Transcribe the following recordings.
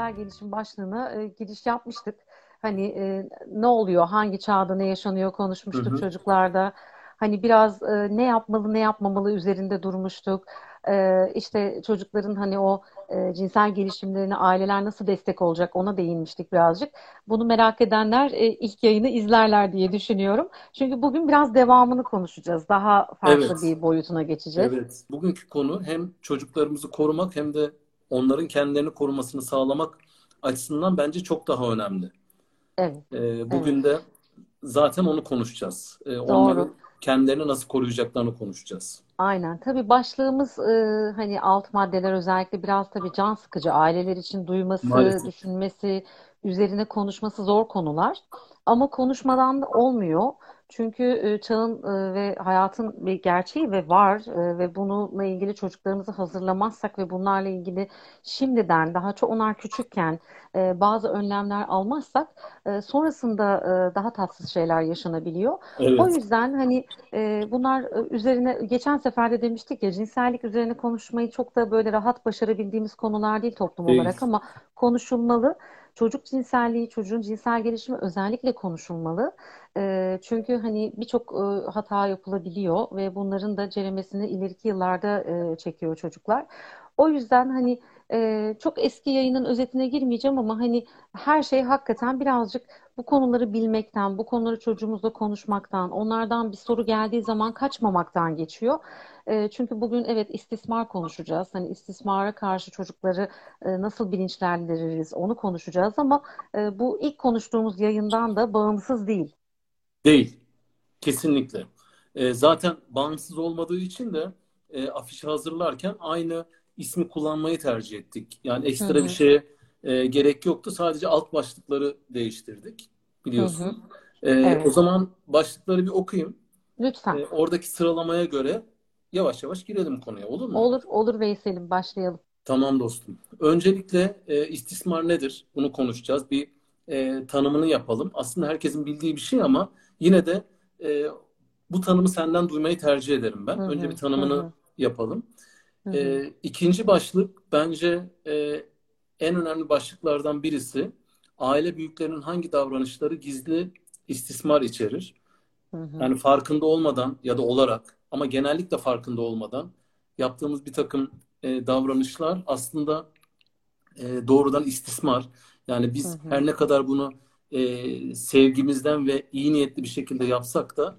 Kişisel gelişim başlığına giriş yapmıştık. Hani ne oluyor, hangi çağda ne yaşanıyor konuşmuştuk, hı hı, çocuklarda. Hani biraz ne yapmalı, ne yapmamalı üzerinde durmuştuk. İşte çocukların hani o cinsel gelişimlerine aileler nasıl destek olacak, ona değinmiştik birazcık. Bunu merak edenler ilk yayını izlerler diye düşünüyorum. Çünkü bugün biraz devamını konuşacağız. Daha farklı, evet, bir boyutuna geçeceğiz. Evet. Bugünkü konu hem çocuklarımızı korumak hem de onların kendilerini korumasını sağlamak açısından bence çok daha önemli. Evet. Bugün, evet, de zaten onu konuşacağız. Doğru. Onların kendilerini nasıl koruyacaklarını konuşacağız. Aynen. Tabii başlığımız hani alt maddeler özellikle biraz tabii can sıkıcı. Aileler için duyması, maalesef, düşünmesi, üzerine konuşması zor konular. Ama konuşmadan da olmuyor. Çünkü çağın ve hayatın bir gerçeği ve var ve bununla ilgili çocuklarımızı hazırlamazsak ve bunlarla ilgili şimdiden daha çok onlar küçükken bazı önlemler almazsak sonrasında daha tatsız şeyler yaşanabiliyor. Evet. O yüzden hani bunlar üzerine, geçen sefer de demiştik ya, cinsellik üzerine konuşmayı çok da böyle rahat başarabildiğimiz konular değil toplum, evet, olarak, ama konuşulmalı. Çocuk cinselliği, çocuğun cinsel gelişimi özellikle konuşulmalı. Çünkü hani birçok hata yapılabiliyor ve bunların da ceremesini ileriki yıllarda çekiyor çocuklar. O yüzden hani çok eski yayının özetine girmeyeceğim ama hani her şey hakikaten birazcık bu konuları bilmekten, bu konuları çocuğumuzla konuşmaktan, onlardan bir soru geldiği zaman kaçmamaktan geçiyor. Çünkü bugün, evet, istismar konuşacağız. Hani istismara karşı çocukları nasıl bilinçlendiririz onu konuşacağız ama bu ilk konuştuğumuz yayından da bağımsız değil. Değil. Kesinlikle. Zaten bağımsız olmadığı için de afişi hazırlarken aynı ismi kullanmayı tercih ettik. Yani ekstra, hı-hı, bir şeye gerek yoktu. Sadece alt başlıkları değiştirdik. Biliyorsun. Evet. O zaman başlıkları bir okuyayım. Lütfen. Oradaki sıralamaya göre yavaş yavaş girelim konuya. Olur mu? Olur. Olur Veysel'im. Başlayalım. Tamam dostum. Öncelikle istismar nedir? Bunu konuşacağız. Bir tanımını yapalım. Aslında herkesin bildiği bir şey ama yine de bu tanımı senden duymayı tercih ederim ben. Hı-hı. Önce bir tanımını, hı-hı, yapalım. İkinci başlık bence en önemli başlıklardan birisi. Aile büyüklerinin hangi davranışları gizli istismar içerir? Hı-hı. Yani farkında olmadan ya da olarak ama genellikle farkında olmadan yaptığımız bir takım davranışlar aslında doğrudan istismar. Yani biz, hı-hı, her ne kadar bunu sevgimizden ve iyi niyetli bir şekilde yapsak da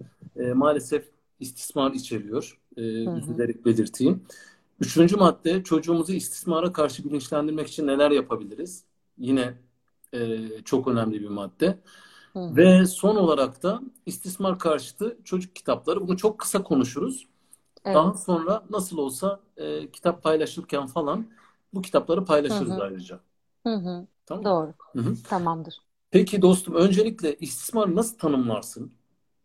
maalesef istismar içeriyor. Üzülerek belirteyim. Üçüncü madde, çocuğumuzu istismara karşı bilinçlendirmek için neler yapabiliriz? Yine çok önemli bir madde. Hı hı. Ve son olarak da istismar karşıtı çocuk kitapları. Bunu çok kısa konuşuruz. Evet. Daha sonra nasıl olsa kitap paylaşırken falan bu kitapları paylaşırız, hı hı, ayrıca. Hı hı. Tamam. Doğru. Hı hı. Tamamdır. Peki dostum, öncelikle istismarı nasıl tanımlarsın?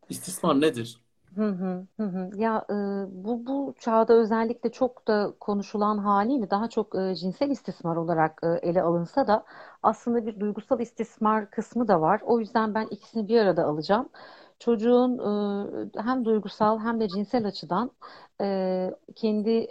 İstismar nedir? Hı hı, hı hı. Ya bu çağda özellikle çok da konuşulan haliyle daha çok cinsel istismar olarak ele alınsa da aslında bir duygusal istismar kısmı da var. O yüzden ben ikisini bir arada alacağım. Çocuğun hem duygusal hem de cinsel açıdan kendi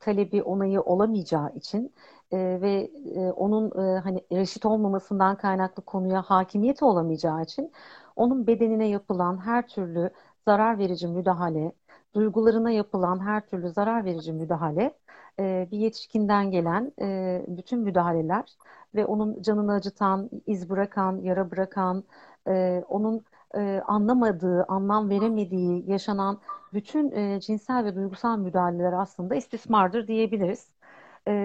talebi, onayı olamayacağı için ve onun hani reşit olmamasından kaynaklı konuya hakimiyeti olamayacağı için onun bedenine yapılan her türlü zarar verici müdahale, duygularına yapılan her türlü zarar verici müdahale, bir yetişkinden gelen bütün müdahaleler ve onun canını acıtan, iz bırakan, yara bırakan, onun anlamadığı, anlam veremediği yaşanan bütün cinsel ve duygusal müdahaleler aslında istismardır diyebiliriz.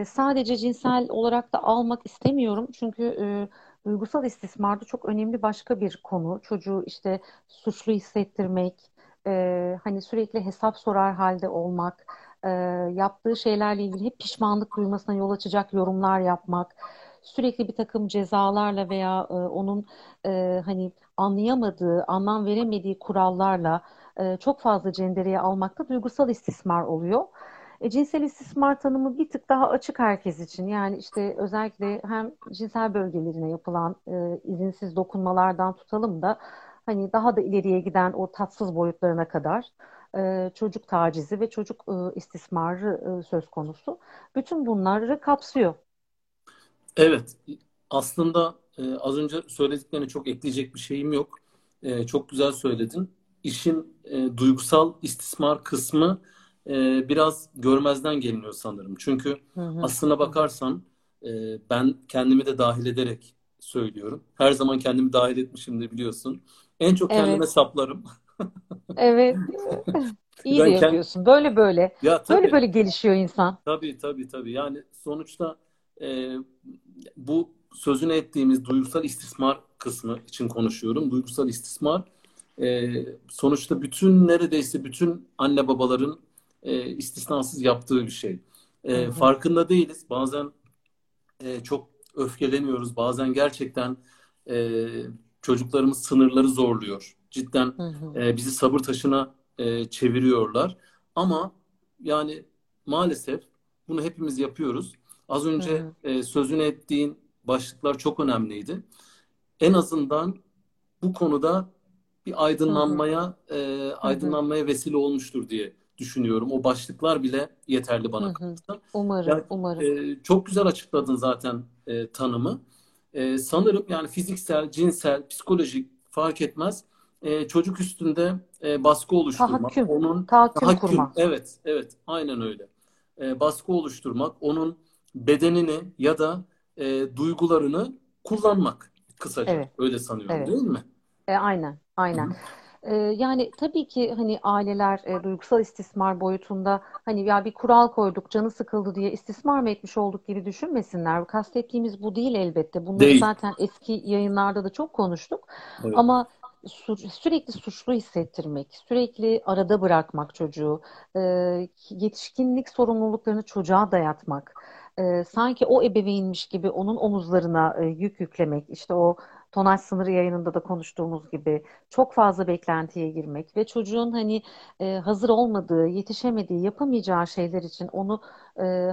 Sadece cinsel olarak da almak istemiyorum çünkü duygusal istismarda çok önemli başka bir konu. Çocuğu işte suçlu hissettirmek, hani sürekli hesap sorar halde olmak, yaptığı şeylerle ilgili hep pişmanlık duymasına yol açacak yorumlar yapmak, sürekli bir takım cezalarla veya onun hani anlayamadığı, anlam veremediği kurallarla çok fazla cendereye almakta duygusal istismar oluyor. Cinsel istismar tanımı bir tık daha açık herkes için. Yani işte özellikle hem cinsel bölgelerine yapılan izinsiz dokunmalardan tutalım da hani daha da ileriye giden o tatsız boyutlarına kadar çocuk tacizi ve çocuk istismarı söz konusu. Bütün bunları kapsıyor. Evet, aslında az önce söylediklerine çok ekleyecek bir şeyim yok. Çok güzel söyledin. İşin duygusal istismar kısmı biraz görmezden geliniyor sanırım. Çünkü aslına bakarsan ben kendimi de dahil ederek söylüyorum. Her zaman kendimi dahil etmişimdir, biliyorsun. En çok kendime saplarım. Evet. İyi de yapıyorsun. Böyle böyle. Ya, böyle böyle gelişiyor insan. Tabii. Yani sonuçta bu sözünü ettiğimiz duygusal istismar kısmı için konuşuyorum. Duygusal istismar sonuçta neredeyse bütün anne babaların istisnasız yaptığı bir şey. Farkında değiliz. Bazen çok öfkeleniyoruz. Bazen gerçekten çocuklarımız sınırları zorluyor. Cidden bizi sabır taşına çeviriyorlar. Ama yani maalesef bunu hepimiz yapıyoruz. Az önce sözünü ettiğin başlıklar çok önemliydi. En azından bu konuda bir aydınlanmaya vesile olmuştur diye düşünüyorum. O başlıklar bile yeterli bana kalırsa. Umarım. Çok güzel açıkladın zaten tanımı. Sanırım yani fiziksel, cinsel, psikolojik fark etmez. Çocuk üstünde baskı oluşturmak. Tahakküm kurmak. Evet. Aynen öyle. Baskı oluşturmak. Onun bedenini ya da duygularını kullanmak. Kısaca öyle sanıyorum, değil mi? Aynen. Yani tabii ki hani aileler duygusal istismar boyutunda hani ya bir kural koyduk, canı sıkıldı diye istismar mı etmiş olduk gibi düşünmesinler. Kastettiğimiz bu değil elbette. Bunları zaten eski yayınlarda da çok konuştuk. Evet. Ama sürekli suçlu hissettirmek, sürekli arada bırakmak çocuğu, yetişkinlik sorumluluklarını çocuğa dayatmak, sanki o ebeveynmiş gibi onun omuzlarına yük yüklemek, işte o tonaj sınırı yayınında da konuştuğumuz gibi çok fazla beklentiye girmek ve çocuğun hani hazır olmadığı, yetişemediği, yapamayacağı şeyler için onu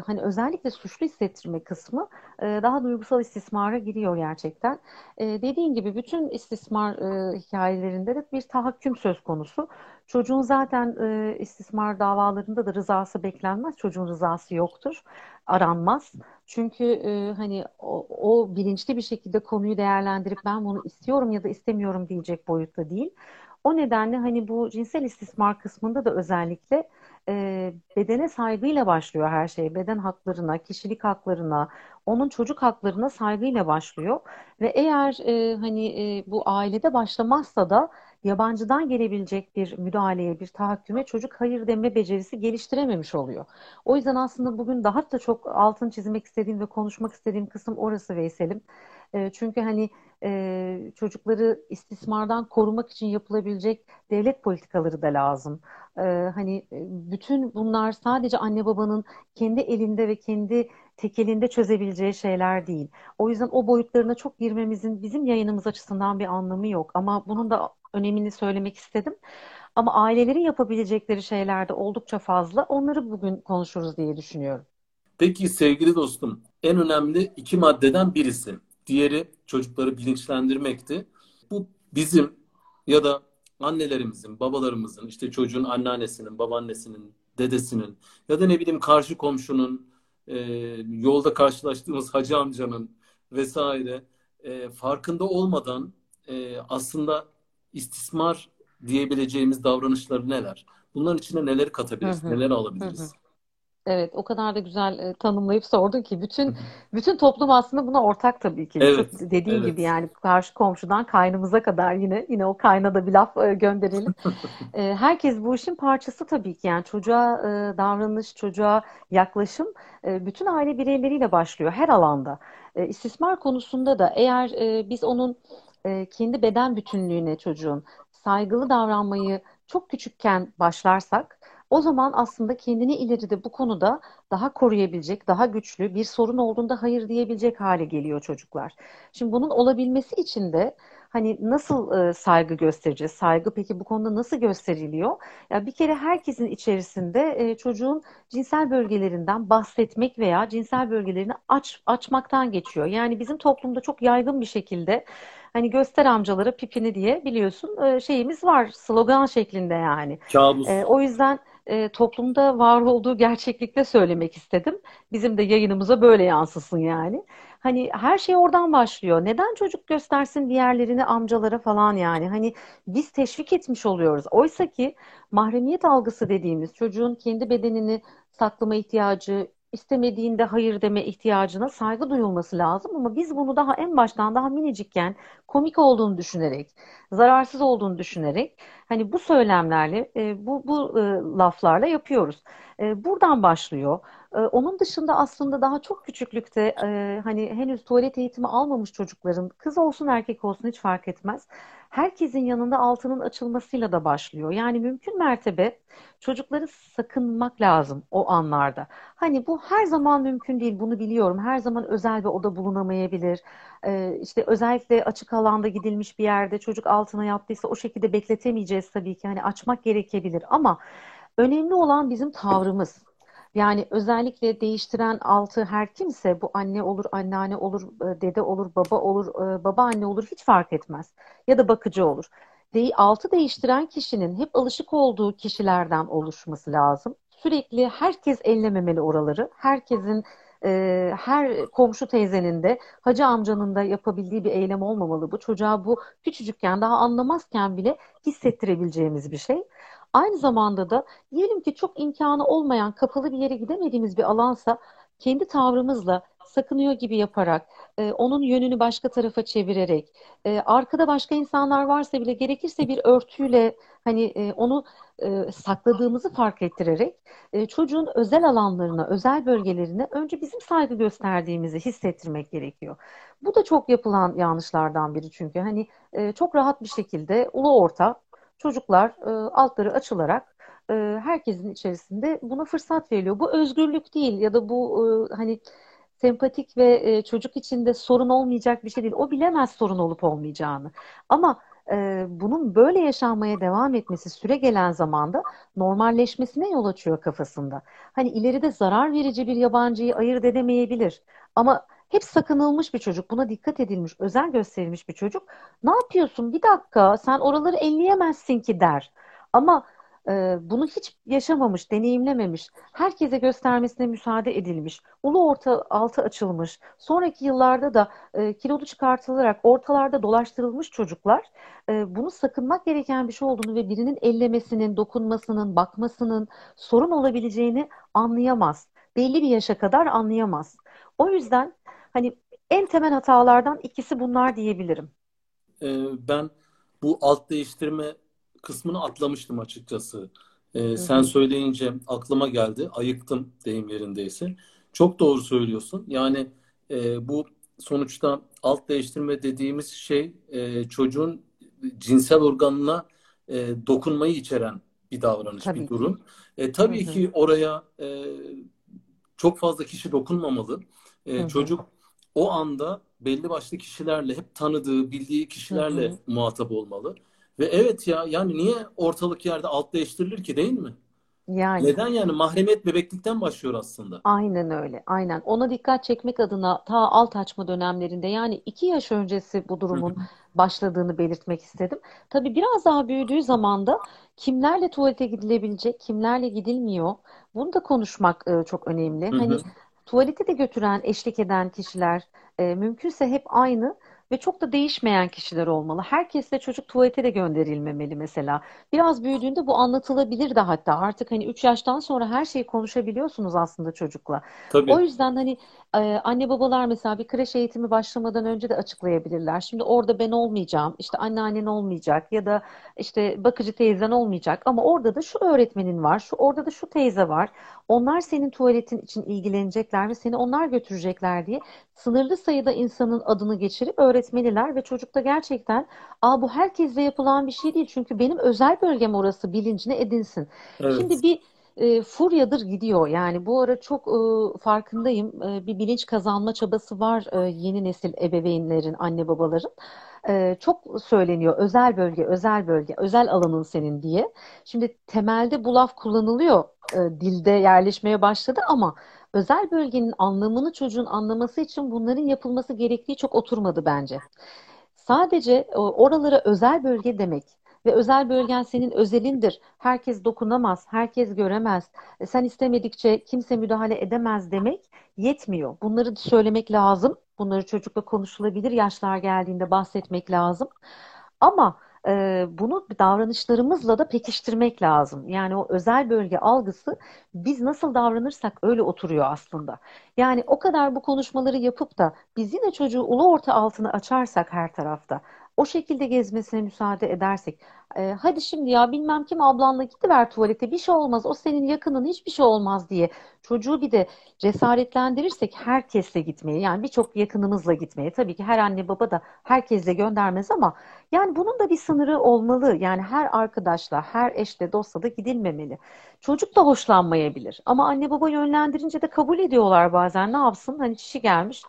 hani özellikle suçlu hissettirme kısmı daha duygusal istismara giriyor gerçekten. Dediğin gibi bütün istismar hikayelerinde de bir tahakküm söz konusu. Çocuğun zaten istismar davalarında da rızası beklenmez. Çocuğun rızası yoktur. Aranmaz. Çünkü hani o bilinçli bir şekilde konuyu değerlendirip ben bunu istiyorum ya da istemiyorum diyecek boyutta değil. O nedenle hani bu cinsel istismar kısmında da özellikle bedene saygıyla başlıyor her şey. Beden haklarına, kişilik haklarına, onun çocuk haklarına saygıyla başlıyor. Ve eğer hani bu ailede başlamazsa da yabancıdan gelebilecek bir müdahaleye, bir tahakküme çocuk hayır deme becerisi geliştirememiş oluyor. O yüzden aslında bugün daha da çok altını çizmek istediğim ve konuşmak istediğim kısım orası Veysel'im. Çünkü hani çocukları istismardan korumak için yapılabilecek devlet politikaları da lazım. Hani bütün bunlar sadece anne babanın kendi elinde ve kendi tekelinde çözebileceği şeyler değil. O yüzden o boyutlarına çok girmemizin bizim yayınımız açısından bir anlamı yok. Ama bunun da önemini söylemek istedim. Ama ailelerin yapabilecekleri şeyler de oldukça fazla. Onları bugün konuşuruz diye düşünüyorum. Peki sevgili dostum, en önemli iki maddeden birisi. Diğeri çocukları bilinçlendirmekti. Bu bizim ya da annelerimizin, babalarımızın, işte çocuğun anneannesinin, babaannesinin, dedesinin ya da ne bileyim karşı komşunun, yolda karşılaştığımız hacı amcanın vesaire farkında olmadan aslında istismar diyebileceğimiz davranışları neler? Bunların içine neler katabiliriz, neler alabiliriz? Evet, o kadar da güzel tanımlayıp sordun ki bütün toplum aslında buna ortak tabii ki. Evet, dediğim gibi yani karşı komşudan kaynımıza kadar yine o kayna da bir laf gönderelim. Herkes bu işin parçası tabii ki. Yani çocuğa davranış, çocuğa yaklaşım bütün aile bireyleriyle başlıyor her alanda. İstismar konusunda da eğer biz onun kendi beden bütünlüğüne çocuğun saygılı davranmayı çok küçükken başlarsak, o zaman aslında kendini ileride bu konuda daha koruyabilecek, daha güçlü, bir sorun olduğunda hayır diyebilecek hale geliyor çocuklar. Şimdi bunun olabilmesi için de hani nasıl saygı göstereceğiz? Saygı peki bu konuda nasıl gösteriliyor? Ya bir kere herkesin içerisinde çocuğun cinsel bölgelerinden bahsetmek veya cinsel bölgelerini açmaktan geçiyor. Yani bizim toplumda çok yaygın bir şekilde hani göster amcalara pipini diye biliyorsun şeyimiz var, slogan şeklinde yani. Kabus. O yüzden toplumda var olduğu gerçeklikle söylemek söylemek istedim. Bizim de yayınımıza böyle yansısın yani. Hani her şey oradan başlıyor. Neden çocuk göstersin diğerlerini amcalara falan yani? Hani biz teşvik etmiş oluyoruz. Oysa ki mahremiyet algısı dediğimiz çocuğun kendi bedenini saklama ihtiyacı, istemediğinde hayır deme ihtiyacına saygı duyulması lazım ama biz bunu daha en baştan daha minicikken komik olduğunu düşünerek, zararsız olduğunu düşünerek hani bu söylemlerle, bu laflarla yapıyoruz. Buradan başlıyor. Onun dışında aslında daha çok küçüklükte hani henüz tuvalet eğitimi almamış çocukların, kız olsun erkek olsun hiç fark etmez, herkesin yanında altının açılmasıyla da başlıyor. Yani mümkün mertebe çocukları sakınmak lazım o anlarda. Hani bu her zaman mümkün değil, bunu biliyorum. Her zaman özel bir oda bulunamayabilir. İşte özellikle açık alanda gidilmiş bir yerde çocuk altına yaptıysa o şekilde bekletemeyeceğiz tabii ki. Hani açmak gerekebilir ama önemli olan bizim tavrımız. Yani özellikle değiştiren altı her kimse, bu anne olur, anneanne olur, dede olur, baba olur, babaanne olur, hiç fark etmez. Ya da bakıcı olur. Altı değiştiren kişinin hep alışık olduğu kişilerden oluşması lazım. Sürekli herkes ellememeli oraları. Herkesin, her komşu teyzenin de, hacı amcanın da yapabildiği bir eylem olmamalı bu. Çocuğa bu küçücükken, daha anlamazken bile hissettirebileceğimiz bir şey. Aynı zamanda da diyelim ki çok imkanı olmayan, kapalı bir yere gidemediğimiz bir alansa kendi tavrımızla sakınıyor gibi yaparak, onun yönünü başka tarafa çevirerek, arkada başka insanlar varsa bile gerekirse bir örtüyle hani onu sakladığımızı fark ettirerek çocuğun özel alanlarına, özel bölgelerine önce bizim saygı gösterdiğimizi hissettirmek gerekiyor. Bu da çok yapılan yanlışlardan biri çünkü hani çok rahat bir şekilde ulu orta çocuklar altları açılarak herkesin içerisinde buna fırsat veriliyor. Bu özgürlük değil ya da bu hani sempatik ve çocuk içinde sorun olmayacak bir şey değil. O bilemez sorun olup olmayacağını. Ama bunun böyle yaşanmaya devam etmesi süre gelen zamanda normalleşmesine yol açıyor kafasında. Hani ileride zarar verici bir yabancıyı ayırt edemeyebilir. Ama hep sakınılmış bir çocuk, buna dikkat edilmiş, özen gösterilmiş bir çocuk. Ne yapıyorsun? Bir dakika, sen oraları elleyemezsin ki der. Ama bunu hiç yaşamamış, deneyimlememiş, herkese göstermesine müsaade edilmiş, ulu orta altı açılmış, sonraki yıllarda da kilolu çıkartılarak ortalarda dolaştırılmış çocuklar bunu sakınmak gereken bir şey olduğunu ve birinin ellemesinin, dokunmasının, bakmasının sorun olabileceğini anlayamaz. Belli bir yaşa kadar anlayamaz. O yüzden hani en temel hatalardan ikisi bunlar diyebilirim. Ben bu alt değiştirme kısmını atlamıştım açıkçası. Sen söyleyince aklıma geldi. Ayıktım deyim yerindeyse. Çok doğru söylüyorsun. Yani bu sonuçta alt değiştirme dediğimiz şey çocuğun cinsel organına dokunmayı içeren bir davranış, tabii bir durum. Tabii ki oraya çok fazla kişi dokunmamalı. Çocuk o anda belli başlı kişilerle, hep tanıdığı, bildiği kişilerle muhatap olmalı. Ve evet ya, yani niye ortalık yerde alt değiştirilir ki, değil mi? Yani. Neden yani? Mahremiyet bebeklikten başlıyor aslında. Aynen öyle. Aynen. Ona dikkat çekmek adına ta alt açma dönemlerinde, yani 2 yaş öncesi bu durumun başladığını belirtmek istedim. Tabii biraz daha büyüdüğü zaman da kimlerle tuvalete gidilebilecek, kimlerle gidilmiyor, bunu da konuşmak çok önemli. Hani tuvalete de götüren, eşlik eden kişiler mümkünse hep aynı ve çok da değişmeyen kişiler olmalı. Herkesle çocuk tuvalete de gönderilmemeli mesela. Biraz büyüdüğünde bu anlatılabilir de hatta. Artık hani 3 yaştan sonra her şeyi konuşabiliyorsunuz aslında çocukla. Tabii. O yüzden hani anne babalar mesela bir kreş eğitimi başlamadan önce de açıklayabilirler. Şimdi orada ben olmayacağım, işte anneannen olmayacak ya da işte bakıcı teyzen olmayacak ama orada da şu öğretmenin var, orada da şu teyze var. Onlar senin tuvaletin için ilgilenecekler ve seni onlar götürecekler diye sınırlı sayıda insanın adını geçirip öğretmeliler ve çocukta gerçekten bu herkesle yapılan bir şey değil çünkü benim özel bölgem orası bilincini edinsin. Evet. Şimdi bir furyadır gidiyor. Yani bu ara çok farkındayım. Bir bilinç kazanma çabası var yeni nesil ebeveynlerin, anne babaların. Çok söyleniyor özel bölge, özel bölge, özel alanın senin diye. Şimdi temelde bu laf kullanılıyor. Dilde yerleşmeye başladı ama özel bölgenin anlamını çocuğun anlaması için bunların yapılması gerektiği çok oturmadı bence. Sadece oralara özel bölge demek Ve özel bölgen senin özelindir. Herkes dokunamaz, herkes göremez. Sen istemedikçe kimse müdahale edemez demek yetmiyor. Bunları söylemek lazım. Bunları çocukla konuşulabilir, yaşlar geldiğinde bahsetmek lazım. Ama bunu davranışlarımızla da pekiştirmek lazım. Yani o özel bölge algısı, biz nasıl davranırsak öyle oturuyor aslında. Yani o kadar bu konuşmaları yapıp da biz yine çocuğu ulu orta altını açarsak her tarafta, o şekilde gezmesine müsaade edersek, hadi şimdi ya bilmem kim ablanla gidiver tuvalete, bir şey olmaz, o senin yakının, hiçbir şey olmaz diye çocuğu bir de cesaretlendirirsek herkesle gitmeye, yani birçok yakınımızla gitmeye, tabii ki her anne baba da herkesle göndermez ama yani bunun da bir sınırı olmalı. Yani her arkadaşla, her eşle, dostla da gidilmemeli. Çocuk da hoşlanmayabilir ama anne baba yönlendirince de kabul ediyorlar bazen, ne yapsın, hani çişi gelmiş,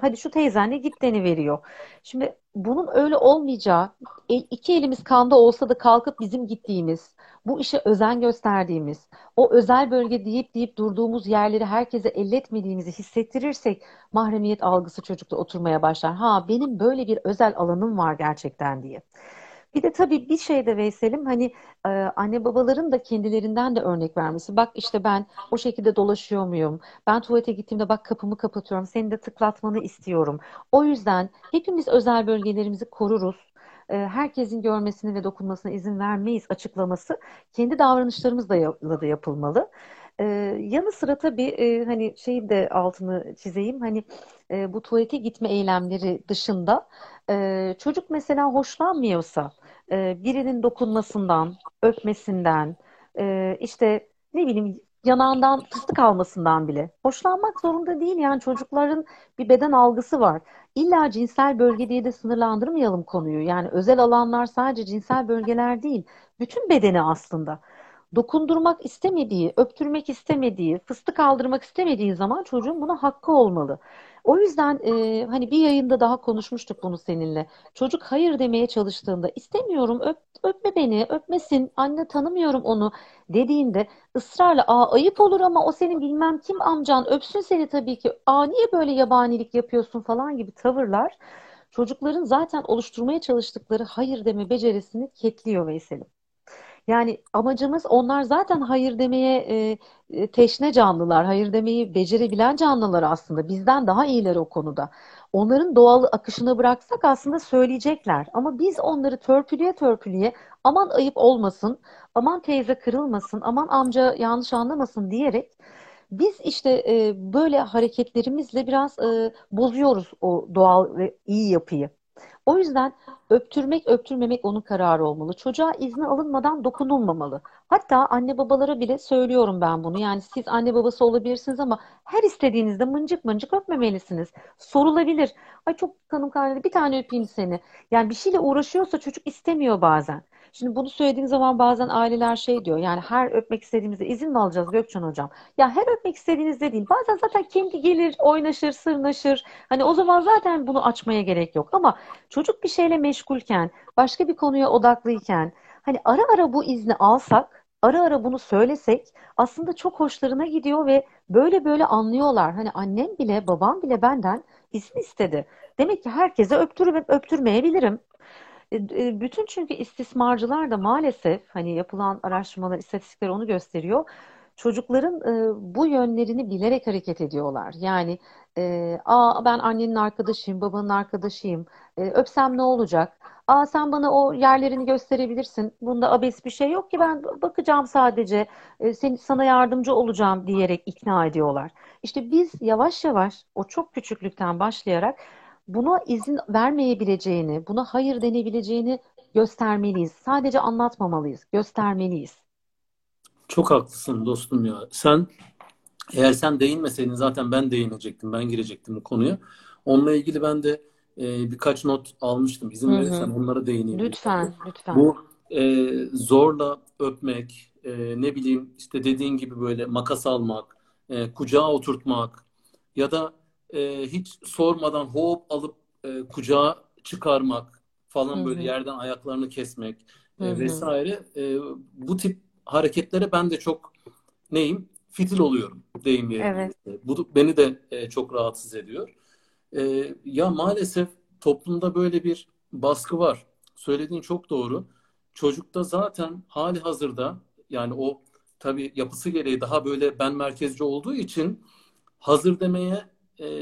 hadi şu teyzenle git deniveriyor. Şimdi bunun öyle olmayacağı, iki elimiz kanda olsa da kalkıp bizim gittiğimiz, bu işe özen gösterdiğimiz, o özel bölge deyip durduğumuz yerleri herkese elletmediğimizi hissettirirsek mahremiyet algısı çocukta oturmaya başlar. Ha, benim böyle bir özel alanım var gerçekten diye. Bir de tabii bir şey de Veysel'im, hani anne babaların da kendilerinden de örnek vermesi. Bak işte ben o şekilde dolaşıyor muyum? Ben tuvalete gittiğimde bak kapımı kapatıyorum. Seni de tıklatmanı istiyorum. O yüzden hepimiz özel bölgelerimizi koruruz. Herkesin görmesine ve dokunmasına izin vermeyiz açıklaması kendi davranışlarımızla da yapılmalı. Yanı sıra tabii hani şeyi de altını çizeyim, hani bu tuvalete gitme eylemleri dışında çocuk mesela hoşlanmıyorsa birinin dokunmasından, öpmesinden, işte ne bileyim yanağından fıstık almasından bile hoşlanmak zorunda değil. Yani çocukların bir beden algısı var. İlla cinsel bölge diye de sınırlandırmayalım konuyu. Yani özel alanlar sadece cinsel bölgeler değil, bütün bedeni aslında. Dokundurmak istemediği, öptürmek istemediği, fıstık aldırmak istemediği zaman çocuğun buna hakkı olmalı. O yüzden hani bir yayında daha konuşmuştuk bunu seninle. Çocuk hayır demeye çalıştığında, istemiyorum, öpme beni, öpmesin, anne tanımıyorum onu dediğinde ısrarla, aa ayıp olur ama o senin bilmem kim amcan, öpsün seni tabii ki, aa niye böyle yabanilik yapıyorsun falan gibi tavırlar çocukların zaten oluşturmaya çalıştıkları hayır deme becerisini ketliyor Veysel'im. Yani amacımız, onlar zaten hayır demeye teşne canlılar, hayır demeyi becerebilen canlılar aslında. Bizden daha iyiler o konuda. Onların doğal akışına bıraksak aslında söyleyecekler. Ama biz onları törpüleye törpüleye, aman ayıp olmasın, aman teyze kırılmasın, aman amca yanlış anlamasın diyerek biz işte böyle hareketlerimizle biraz bozuyoruz o doğal ve iyi yapıyı. O yüzden öptürmek, öptürmemek onun kararı olmalı. Çocuğa izni alınmadan dokunulmamalı. Hatta anne babalara bile söylüyorum ben bunu. Yani siz anne babası olabilirsiniz ama her istediğinizde mıncık mıncık öpmemelisiniz. Sorulabilir. Ay çok kanım kaynadı, bir tane öpeyim seni. Yani bir şeyle uğraşıyorsa çocuk istemiyor bazen. Şimdi bunu söylediğim zaman bazen aileler şey diyor. Yani her öpmek istediğimizde izin mi alacağız Gökçen hocam? Ya her öpmek istediğinizde değil. Bazen zaten kendi gelir, oynaşır, sırnaşır. Hani o zaman zaten bunu açmaya gerek yok. Ama çocuk bir şeyle meşgulken, başka bir konuya odaklıyken, hani ara ara bu izni alsak, ara ara bunu söylesek aslında çok hoşlarına gidiyor ve böyle böyle anlıyorlar. Hani annem bile, babam bile benden izin istedi. Demek ki herkese öptürüp öptürmeyebilirim. Bütün, çünkü istismarcılar da maalesef, hani yapılan araştırmalar, istatistikler onu gösteriyor. Çocukların bu yönlerini bilerek hareket ediyorlar. Yani aa ben annenin arkadaşıyım, babanın arkadaşıyım, öpsem ne olacak? Aa sen bana o yerlerini gösterebilirsin, bunda abes bir şey yok ki, ben bakacağım sadece, sana yardımcı olacağım diyerek ikna ediyorlar. İşte biz yavaş yavaş o çok küçüklükten başlayarak buna izin vermeyebileceğini, buna hayır denebileceğini göstermeliyiz. Sadece anlatmamalıyız, göstermeliyiz. Çok haklısın dostum ya. Sen, eğer sen değinmeseydin zaten ben değinecektim, ben girecektim bu konuya. Onunla ilgili ben de birkaç not almıştım. İzin verirsen onlara değineyim. Lütfen, lütfen. Bu zorla öpmek, ne bileyim işte dediğin gibi böyle makas almak, kucağa oturtmak ya da hiç sormadan hop alıp kucağa çıkarmak falan, böyle yerden ayaklarını kesmek vesaire. Bu tip hareketlere ben de çok fitil oluyorum deyim yerine. Evet. Bu beni de çok rahatsız ediyor. Ya maalesef toplumda böyle bir baskı var. Söylediğin çok doğru. çocukta zaten hali hazırda, yani o tabii yapısı gereği daha böyle ben merkezci olduğu için hazır demeye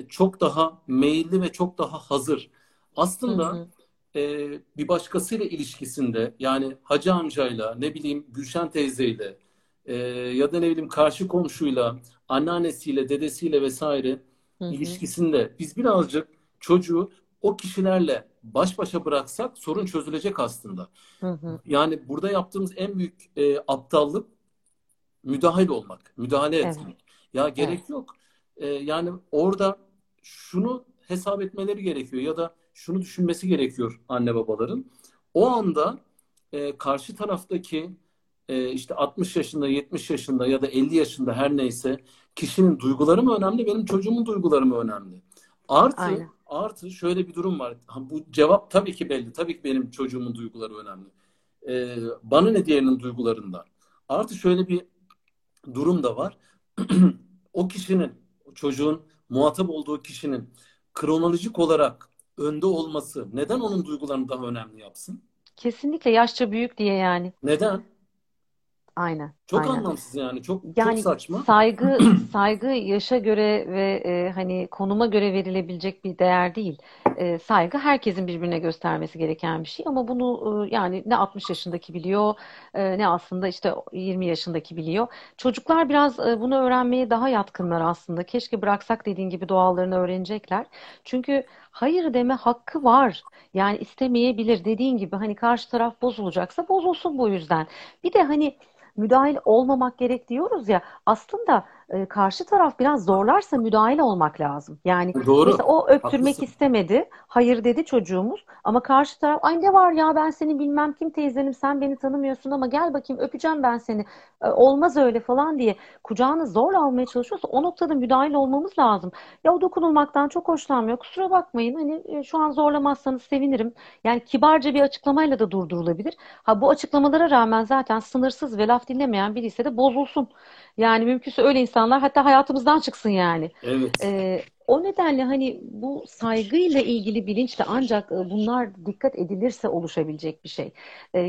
çok daha meyilli ve çok daha hazır. Aslında bir başkasıyla ilişkisinde, yani hacı amcayla, ne bileyim Gülşen teyzeyle ya da ne bileyim karşı komşuyla, anneannesiyle, dedesiyle vesaire ilişkisinde biz birazcık çocuğu o kişilerle baş başa bıraksak sorun çözülecek aslında. Yani burada yaptığımız en büyük aptallık müdahil olmak, müdahale etmek. Ya gerek yok. Yani orada şunu hesap etmeleri gerekiyor ya da şunu düşünmesi gerekiyor anne babaların. O anda karşı taraftaki işte 60 yaşında, 70 yaşında ya da 50 yaşında her neyse kişinin duyguları mı önemli, benim çocuğumun duyguları mı önemli? Artı şöyle bir durum var. Bu cevap tabii ki belli. Tabii ki benim çocuğumun duyguları önemli. Bana ne diğerinin duygularından? Artı şöyle bir durum da var. O kişinin, çocuğun muhatap olduğu kişinin kronolojik olarak önde olması neden onun duygularını daha önemli yapsın? Kesinlikle yaşça büyük diye yani. Neden? Aynen. Çok aynen. Anlamsız yani. Çok saçma. Saygı yaşa göre ve hani konuma göre verilebilecek bir değer değil. Saygı herkesin birbirine göstermesi gereken bir şey ama bunu yani ne 60 yaşındaki biliyor ne aslında işte 20 yaşındaki biliyor. Çocuklar biraz bunu öğrenmeye daha yatkınlar aslında. Keşke bıraksak dediğin gibi doğallarını öğrenecekler. Çünkü hayır deme hakkı var. Yani istemeyebilir. Dediğin gibi hani karşı taraf bozulacaksa bozulsun bu yüzden. Bir de hani müdahil olmamak gerek diyoruz ya, aslında karşı taraf biraz zorlarsa müdahil olmak lazım. Yani doğru, mesela o öptürmek istemedi, hayır dedi çocuğumuz ama karşı taraf ay ne var ya ben seni bilmem kim teyzenim, sen beni tanımıyorsun ama gel bakayım öpeceğim ben seni, olmaz öyle falan diye kucağını zorla almaya çalışıyorsa o noktada müdahil olmamız lazım. Ya o dokunulmaktan çok hoşlanmıyor, kusura bakmayın hani şu an zorlamazsanız sevinirim. Yani kibarca bir açıklamayla da durdurulabilir. Ha bu açıklamalara rağmen zaten sınırsız ve laf dinlemeyen biri ise de bozulsun. Yani mümkünse öyle insanlar hatta hayatımızdan çıksın yani. Evet. O nedenle hani bu saygıyla ilgili bilinç de ancak bunlar dikkat edilirse oluşabilecek bir şey.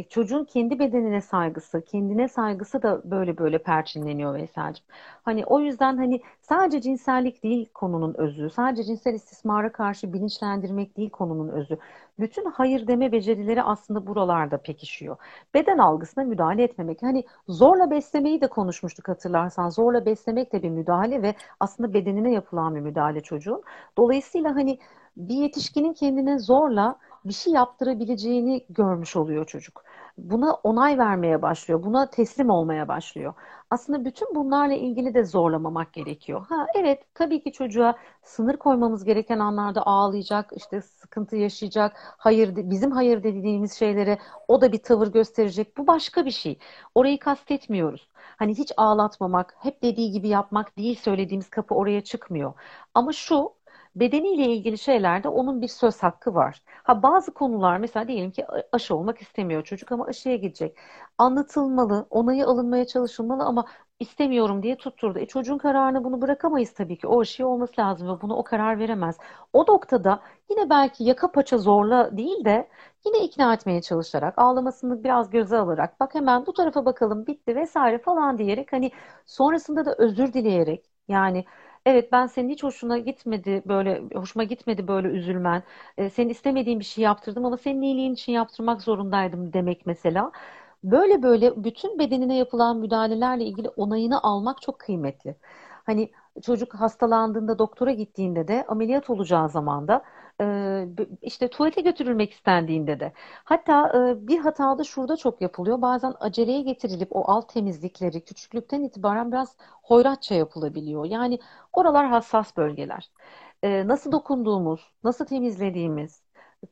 Çocuğun kendi bedenine saygısı, kendine saygısı da böyle perçinleniyor Veysel'cim. Hani o yüzden hani sadece cinsellik değil konunun özü, sadece cinsel istismara karşı bilinçlendirmek değil konunun özü. Bütün hayır deme becerileri aslında buralarda pekişiyor. Beden algısına müdahale etmemek. Hani zorla beslemeyi de konuşmuştuk hatırlarsan. Zorla beslemek de bir müdahale ve aslında bedenine yapılan bir müdahale çocuğun. Dolayısıyla hani bir yetişkinin kendine zorla bir şey yaptırabileceğini görmüş oluyor çocuk. Buna onay vermeye başlıyor. Buna teslim olmaya başlıyor. Aslında bütün bunlarla ilgili de zorlamamak gerekiyor. Ha evet, tabii ki çocuğa sınır koymamız gereken anlarda ağlayacak, işte sıkıntı yaşayacak, hayır, bizim hayır dediğimiz şeylere o da bir tavır gösterecek. Bu başka bir şey. Orayı kastetmiyoruz. Hani hiç ağlatmamak, hep dediği gibi yapmak değil söylediğimiz, kapı oraya çıkmıyor. Ama şu, bedeniyle ilgili şeylerde onun bir söz hakkı var. Ha bazı konular mesela diyelim ki aşı olmak istemiyor çocuk ama aşıya gidecek. Anlatılmalı, onayı alınmaya çalışılmalı ama istemiyorum diye tutturdu. Çocuğun kararını bunu bırakamayız tabii ki. O aşıya olması lazım ve bunu o karar veremez. O noktada yine belki yaka paça zorla değil de yine ikna etmeye çalışarak, ağlamasını biraz göze alarak, bak hemen bu tarafa bakalım bitti vesaire falan diyerek, hani sonrasında da özür dileyerek, yani evet ben senin hiç hoşuma gitmedi böyle üzülmen. Senin istemediğin bir şey yaptırdım ama senin iyiliğin için yaptırmak zorundaydım demek mesela. Böyle bütün bedenine yapılan müdahalelerle ilgili onayını almak çok kıymetli. Hani çocuk hastalandığında, doktora gittiğinde de, ameliyat olacağı zaman da, işte tuvalete götürülmek istendiğinde de. Hatta bir hata da şurada çok yapılıyor. Bazen aceleye getirilip o alt temizlikleri küçüklükten itibaren biraz hoyratça yapılabiliyor. Yani oralar hassas bölgeler. Nasıl dokunduğumuz, nasıl temizlediğimiz,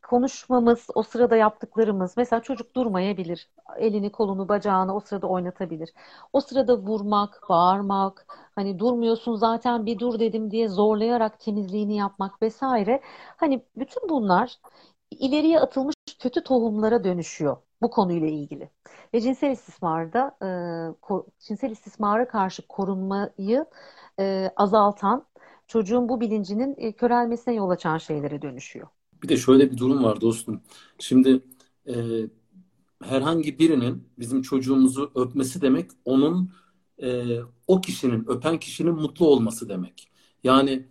konuşmamız, o sırada yaptıklarımız. Mesela çocuk durmayabilir. Elini, kolunu, bacağını o sırada oynatabilir. O sırada vurmak, bağırmak, hani durmuyorsun zaten bir dur dedim diye zorlayarak temizliğini yapmak vesaire. Hani bütün bunlar ileriye atılmış kötü tohumlara dönüşüyor bu konuyla ilgili. Ve cinsel istismara karşı korunmayı azaltan, çocuğun bu bilincinin körelmesine yol açan şeylere dönüşüyor. Bir de şöyle bir durum var dostum. Şimdi herhangi birinin bizim çocuğumuzu öpmesi demek onun o kişinin, öpen kişinin mutlu olması demek. Yani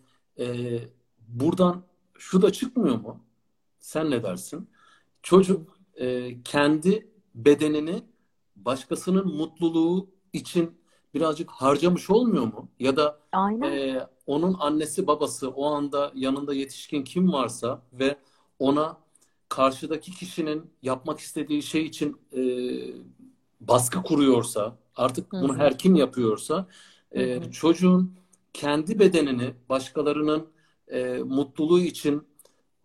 buradan şu da çıkmıyor mu? Sen ne dersin? Çocuk kendi bedenini başkasının mutluluğu için birazcık harcamış olmuyor mu? Ya da onun annesi, babası, o anda yanında yetişkin kim varsa ve ona karşıdaki kişinin yapmak istediği şey için baskı kuruyorsa, artık bunu her kim yapıyorsa, çocuğun kendi bedenini başkalarının mutluluğu için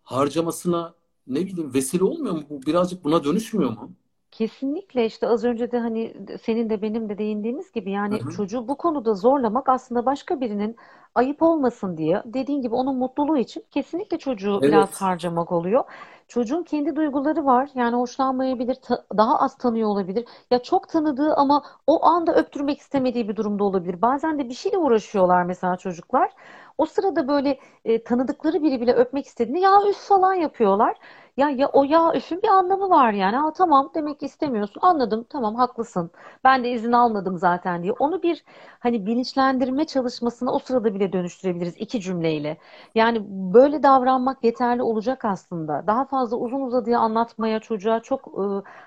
harcamasına ne bileyim vesile olmuyor mu? Birazcık buna dönüşmüyor mu? Kesinlikle, işte az önce de hani senin de benim de değindiğimiz gibi yani çocuğu bu konuda zorlamak aslında başka birinin ayıp olmasın diye, dediğin gibi onun mutluluğu için kesinlikle çocuğu biraz harcamak oluyor. Çocuğun kendi duyguları var. Yani hoşlanmayabilir, daha az tanıyor olabilir. Ya çok tanıdığı ama o anda öptürmek istemediği bir durumda olabilir. Bazen de bir şeyle uğraşıyorlar mesela çocuklar. O sırada böyle tanıdıkları biri bile öpmek istediğinde ya üf falan yapıyorlar. Ya o ya üfün bir anlamı var yani. Ha, tamam, demek ki istemiyorsun. Anladım, tamam, haklısın. Ben de izin almadım zaten diye. Onu bir hani bilinçlendirme çalışmasına o sırada bile dönüştürebiliriz iki cümleyle. Yani böyle davranmak yeterli olacak aslında. Daha fazla uzun uzadıya anlatmaya çocuğa çok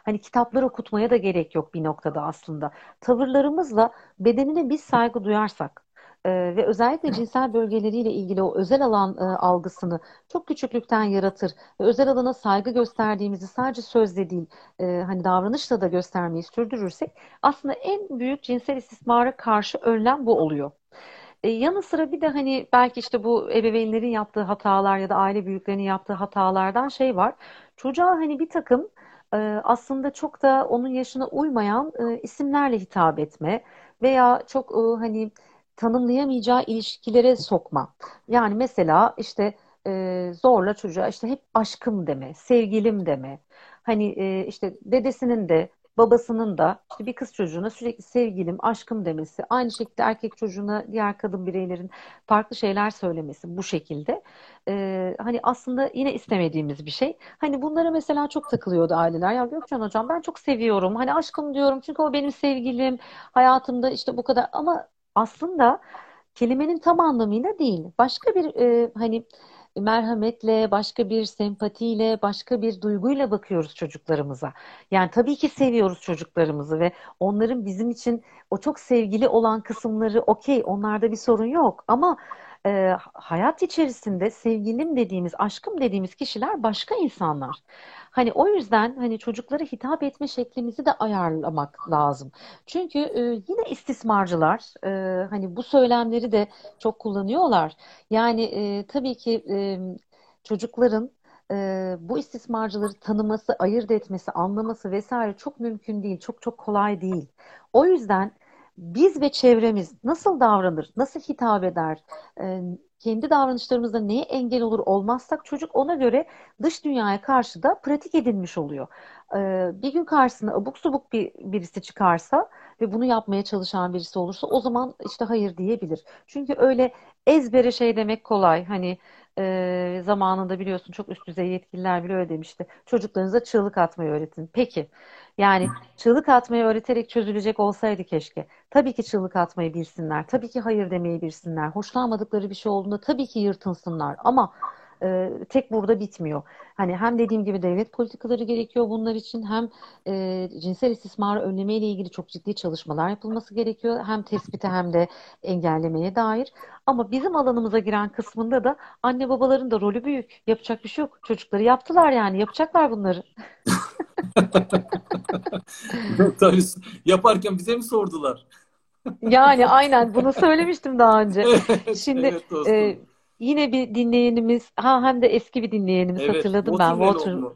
hani kitaplar okutmaya da gerek yok bir noktada aslında. Tavırlarımızla bedenine biz saygı duyarsak ve özellikle cinsel bölgeleriyle ilgili o özel alan algısını çok küçüklükten yaratır ve özel alana saygı gösterdiğimizi sadece sözle değil hani davranışla da göstermeyi sürdürürsek aslında en büyük cinsel istismara karşı önlem bu oluyor. Yanı sıra bir de hani belki işte bu ebeveynlerin yaptığı hatalar ya da aile büyüklerinin yaptığı hatalardan şey var. Çocuğa hani bir takım aslında çok da onun yaşına uymayan isimlerle hitap etme veya çok hani tanımlayamayacağı ilişkilere sokma. Yani mesela işte zorla çocuğa işte hep aşkım deme, sevgilim deme. Hani işte dedesinin de babasının da işte bir kız çocuğuna sürekli sevgilim, aşkım demesi, aynı şekilde erkek çocuğuna diğer kadın bireylerin farklı şeyler söylemesi bu şekilde. Hani aslında yine istemediğimiz bir şey. Hani bunlara mesela çok takılıyordu aileler. Ya Gökçen hocam ben çok seviyorum. Hani aşkım diyorum çünkü o benim sevgilim. Hayatımda işte bu kadar ama aslında kelimenin tam anlamıyla değil. Başka bir hani merhametle, başka bir sempatiyle, başka bir duyguyla bakıyoruz çocuklarımıza. Yani tabii ki seviyoruz çocuklarımızı ve onların bizim için o çok sevgili olan kısımları okey, onlarda bir sorun yok. Ama hayat içerisinde sevgilim dediğimiz, aşkım dediğimiz kişiler başka insanlar. Hani o yüzden hani çocuklara hitap etme şeklimizi de ayarlamak lazım. Çünkü yine istismarcılar hani bu söylemleri de çok kullanıyorlar. Yani tabii ki çocukların bu istismarcıları tanıması, ayırt etmesi, anlaması vesaire çok mümkün değil, çok kolay değil. O yüzden biz ve çevremiz nasıl davranır, nasıl hitap eder, kendi davranışlarımızda neye engel olur olmazsak çocuk ona göre dış dünyaya karşı da pratik edinmiş oluyor. Bir gün karşısına abuk subuk birisi çıkarsa ve bunu yapmaya çalışan birisi olursa o zaman işte hayır diyebilir. Çünkü öyle ezbere şey demek kolay. Hani zamanında biliyorsun çok üst düzey yetkililer bile öyle demişti. Çocuklarınıza çığlık atmayı öğretin. Peki. Yani çığlık atmayı öğreterek çözülecek olsaydı keşke. Tabii ki çığlık atmayı bilsinler. Tabii ki hayır demeyi bilsinler. Hoşlanmadıkları bir şey olduğunda tabii ki yırtınsınlar. Ama tek burada bitmiyor. Hani hem dediğim gibi devlet politikaları gerekiyor bunlar için, hem cinsel istismarı önlemeyle ilgili çok ciddi çalışmalar yapılması gerekiyor. Hem tespite hem de engellemeye dair. Ama bizim alanımıza giren kısmında da anne babaların da rolü büyük. Yapacak bir şey yok. Çocukları yaptılar yani. Yapacaklar bunları. Tabii, yaparken bize mi sordular? Yani aynen bunu söylemiştim daha önce. Şimdi evet, yine bir dinleyenimiz, hem de eski bir dinleyenimiz, evet, hatırladım ben.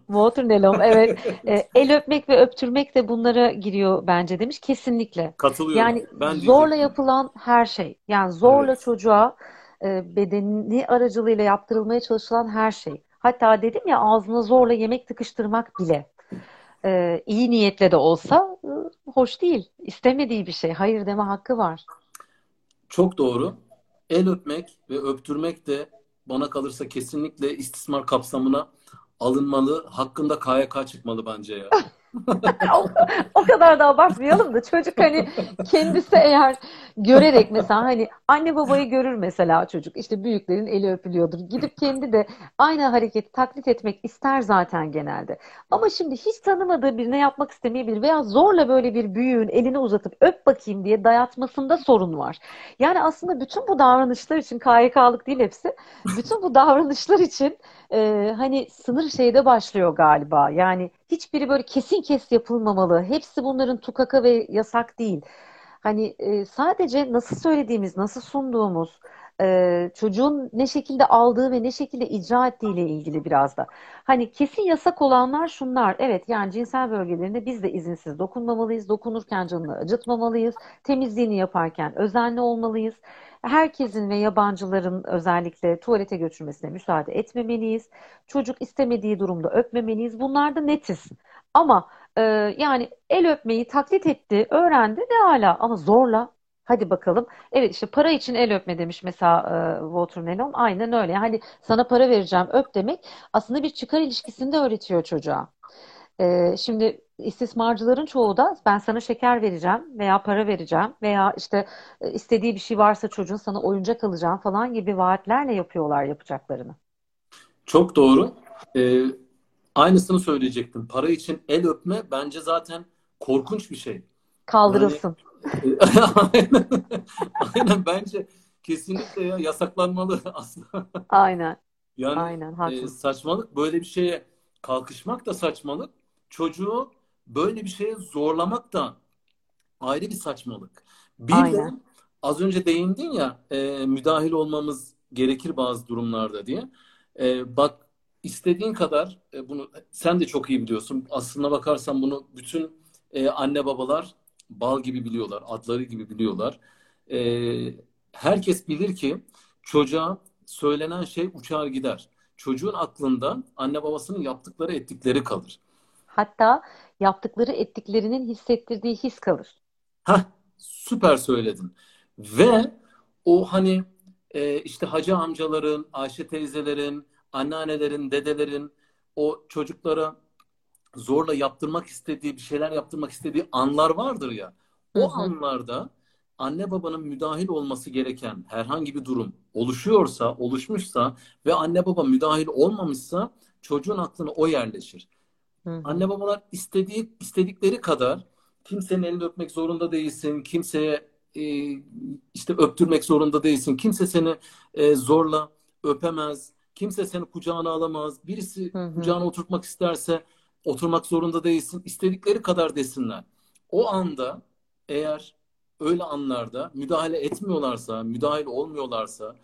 Watermelon. Evet. El öpmek ve öptürmek de bunlara giriyor bence demiş. Kesinlikle. Katılıyorum. Yani ben zorla yapılan her şey. Yani zorla çocuğa bedeni aracılığıyla yaptırılmaya çalışılan her şey. Hatta dedim ya ağzına zorla yemek tıkıştırmak bile. İyi niyetle de olsa hoş değil. İstemediği bir şey. Hayır deme hakkı var. Çok doğru. El öpmek ve öptürmek de bana kalırsa kesinlikle istismar kapsamına alınmalı. Hakkında KYK çıkmalı bence ya. O kadar da abartmayalım da çocuk hani kendisi eğer görerek mesela hani anne babayı görür mesela çocuk işte büyüklerin eli öpülüyordur. Gidip kendi de aynı hareketi taklit etmek ister zaten genelde. Ama şimdi hiç tanımadığı birine yapmak istemeyebilir veya zorla böyle bir büyüğün elini uzatıp öp bakayım diye dayatmasında sorun var. Yani aslında bütün bu davranışlar için KYK'lık değil hepsi. Bütün bu davranışlar için hani sınır şeyde başlıyor galiba. Yani hiçbiri böyle kesin kes yapılmamalı. Hepsi bunların tukaka ve yasak değil. Hani sadece nasıl söylediğimiz, nasıl sunduğumuz, çocuğun ne şekilde aldığı ve ne şekilde icra ettiğiyle ilgili biraz da. Hani kesin yasak olanlar şunlar. Evet yani cinsel bölgelerine biz de izinsiz dokunmamalıyız. Dokunurken canını acıtmamalıyız. Temizliğini yaparken özenli olmalıyız. Herkesin ve yabancıların özellikle tuvalete götürmesine müsaade etmemeliyiz. Çocuk istemediği durumda öpmemeliyiz. Bunlar da netiz. Ama yani el öpmeyi taklit etti, öğrendi ne hala ama zorla. Hadi bakalım. Evet işte para için el öpme demiş mesela Watermelon. Aynen öyle. Hani sana para vereceğim öp demek aslında bir çıkar ilişkisini de öğretiyor çocuğa. Şimdi istismarcıların çoğu da ben sana şeker vereceğim veya para vereceğim veya işte istediği bir şey varsa çocuğun sana oyuncak alacağım falan gibi vaatlerle yapıyorlar yapacaklarını. Çok doğru. Aynısını söyleyecektim. Para için el öpme bence zaten korkunç bir şey. Kaldırılsın. Yani, aynen. Aynen bence kesinlikle ya, yasaklanmalı aslında. Aynen. Yani aynen, saçmalık böyle bir şeye kalkışmak da saçmalık. Çocuğu böyle bir şeye zorlamak da ayrı bir saçmalık. Bir de az önce değindin ya müdahil olmamız gerekir bazı durumlarda diye. Bak istediğin kadar bunu sen de çok iyi biliyorsun. Aslına bakarsan bunu bütün anne babalar bal gibi biliyorlar, adları gibi biliyorlar. Herkes bilir ki çocuğa söylenen şey uçar gider. Çocuğun aklında anne babasının yaptıkları ettikleri kalır. Hatta yaptıkları ettiklerinin hissettirdiği his kalır. Hah, süper söyledin. Ve o hani işte hacı amcaların, Ayşe teyzelerin, anneannelerin, dedelerin o çocuklara zorla yaptırmak istediği, bir şeyler yaptırmak istediği anlar vardır ya. O anlarda anne babanın müdahil olması gereken herhangi bir durum oluşuyorsa, oluşmuşsa ve anne baba müdahil olmamışsa çocuğun aklına o yerleşir. Hı. Anne babalar istedikleri kadar kimsenin elini öpmek zorunda değilsin, kimseye işte öptürmek zorunda değilsin, kimse seni zorla öpemez, kimse seni kucağına alamaz, birisi kucağına oturtmak isterse oturmak zorunda değilsin, istedikleri kadar desinler. O anda eğer öyle anlarda müdahale etmiyorlarsa, müdahil olmuyorlarsa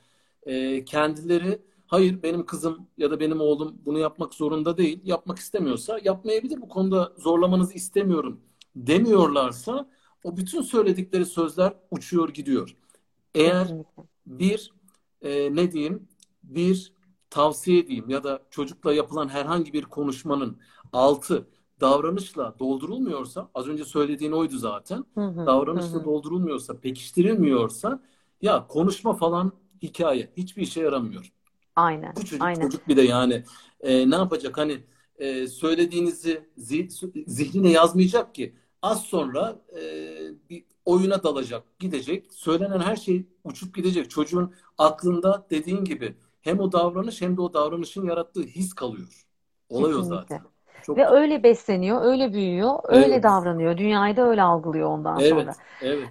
kendileri hayır benim kızım ya da benim oğlum bunu yapmak zorunda değil, yapmak istemiyorsa yapmayabilir, bu konuda zorlamanızı istemiyorum demiyorlarsa o bütün söyledikleri sözler uçuyor gidiyor. Eğer bir bir tavsiye diyeyim ya da çocukla yapılan herhangi bir konuşmanın altı davranışla doldurulmuyorsa, az önce söylediğin oydu zaten, davranışla doldurulmuyorsa, pekiştirilmiyorsa ya konuşma falan hikaye, hiçbir işe yaramıyor. Aynen. Çocuk bir de yani ne yapacak hani söylediğinizi zihnine yazmayacak ki az sonra bir oyuna dalacak, gidecek, söylenen her şey uçup gidecek. Çocuğun aklında dediğin gibi hem o davranış hem de o davranışın yarattığı his kalıyor. Olay o zaten. Çok... Ve öyle besleniyor, öyle büyüyor, öyle davranıyor. Dünyayı da öyle algılıyor ondan sonra. Evet.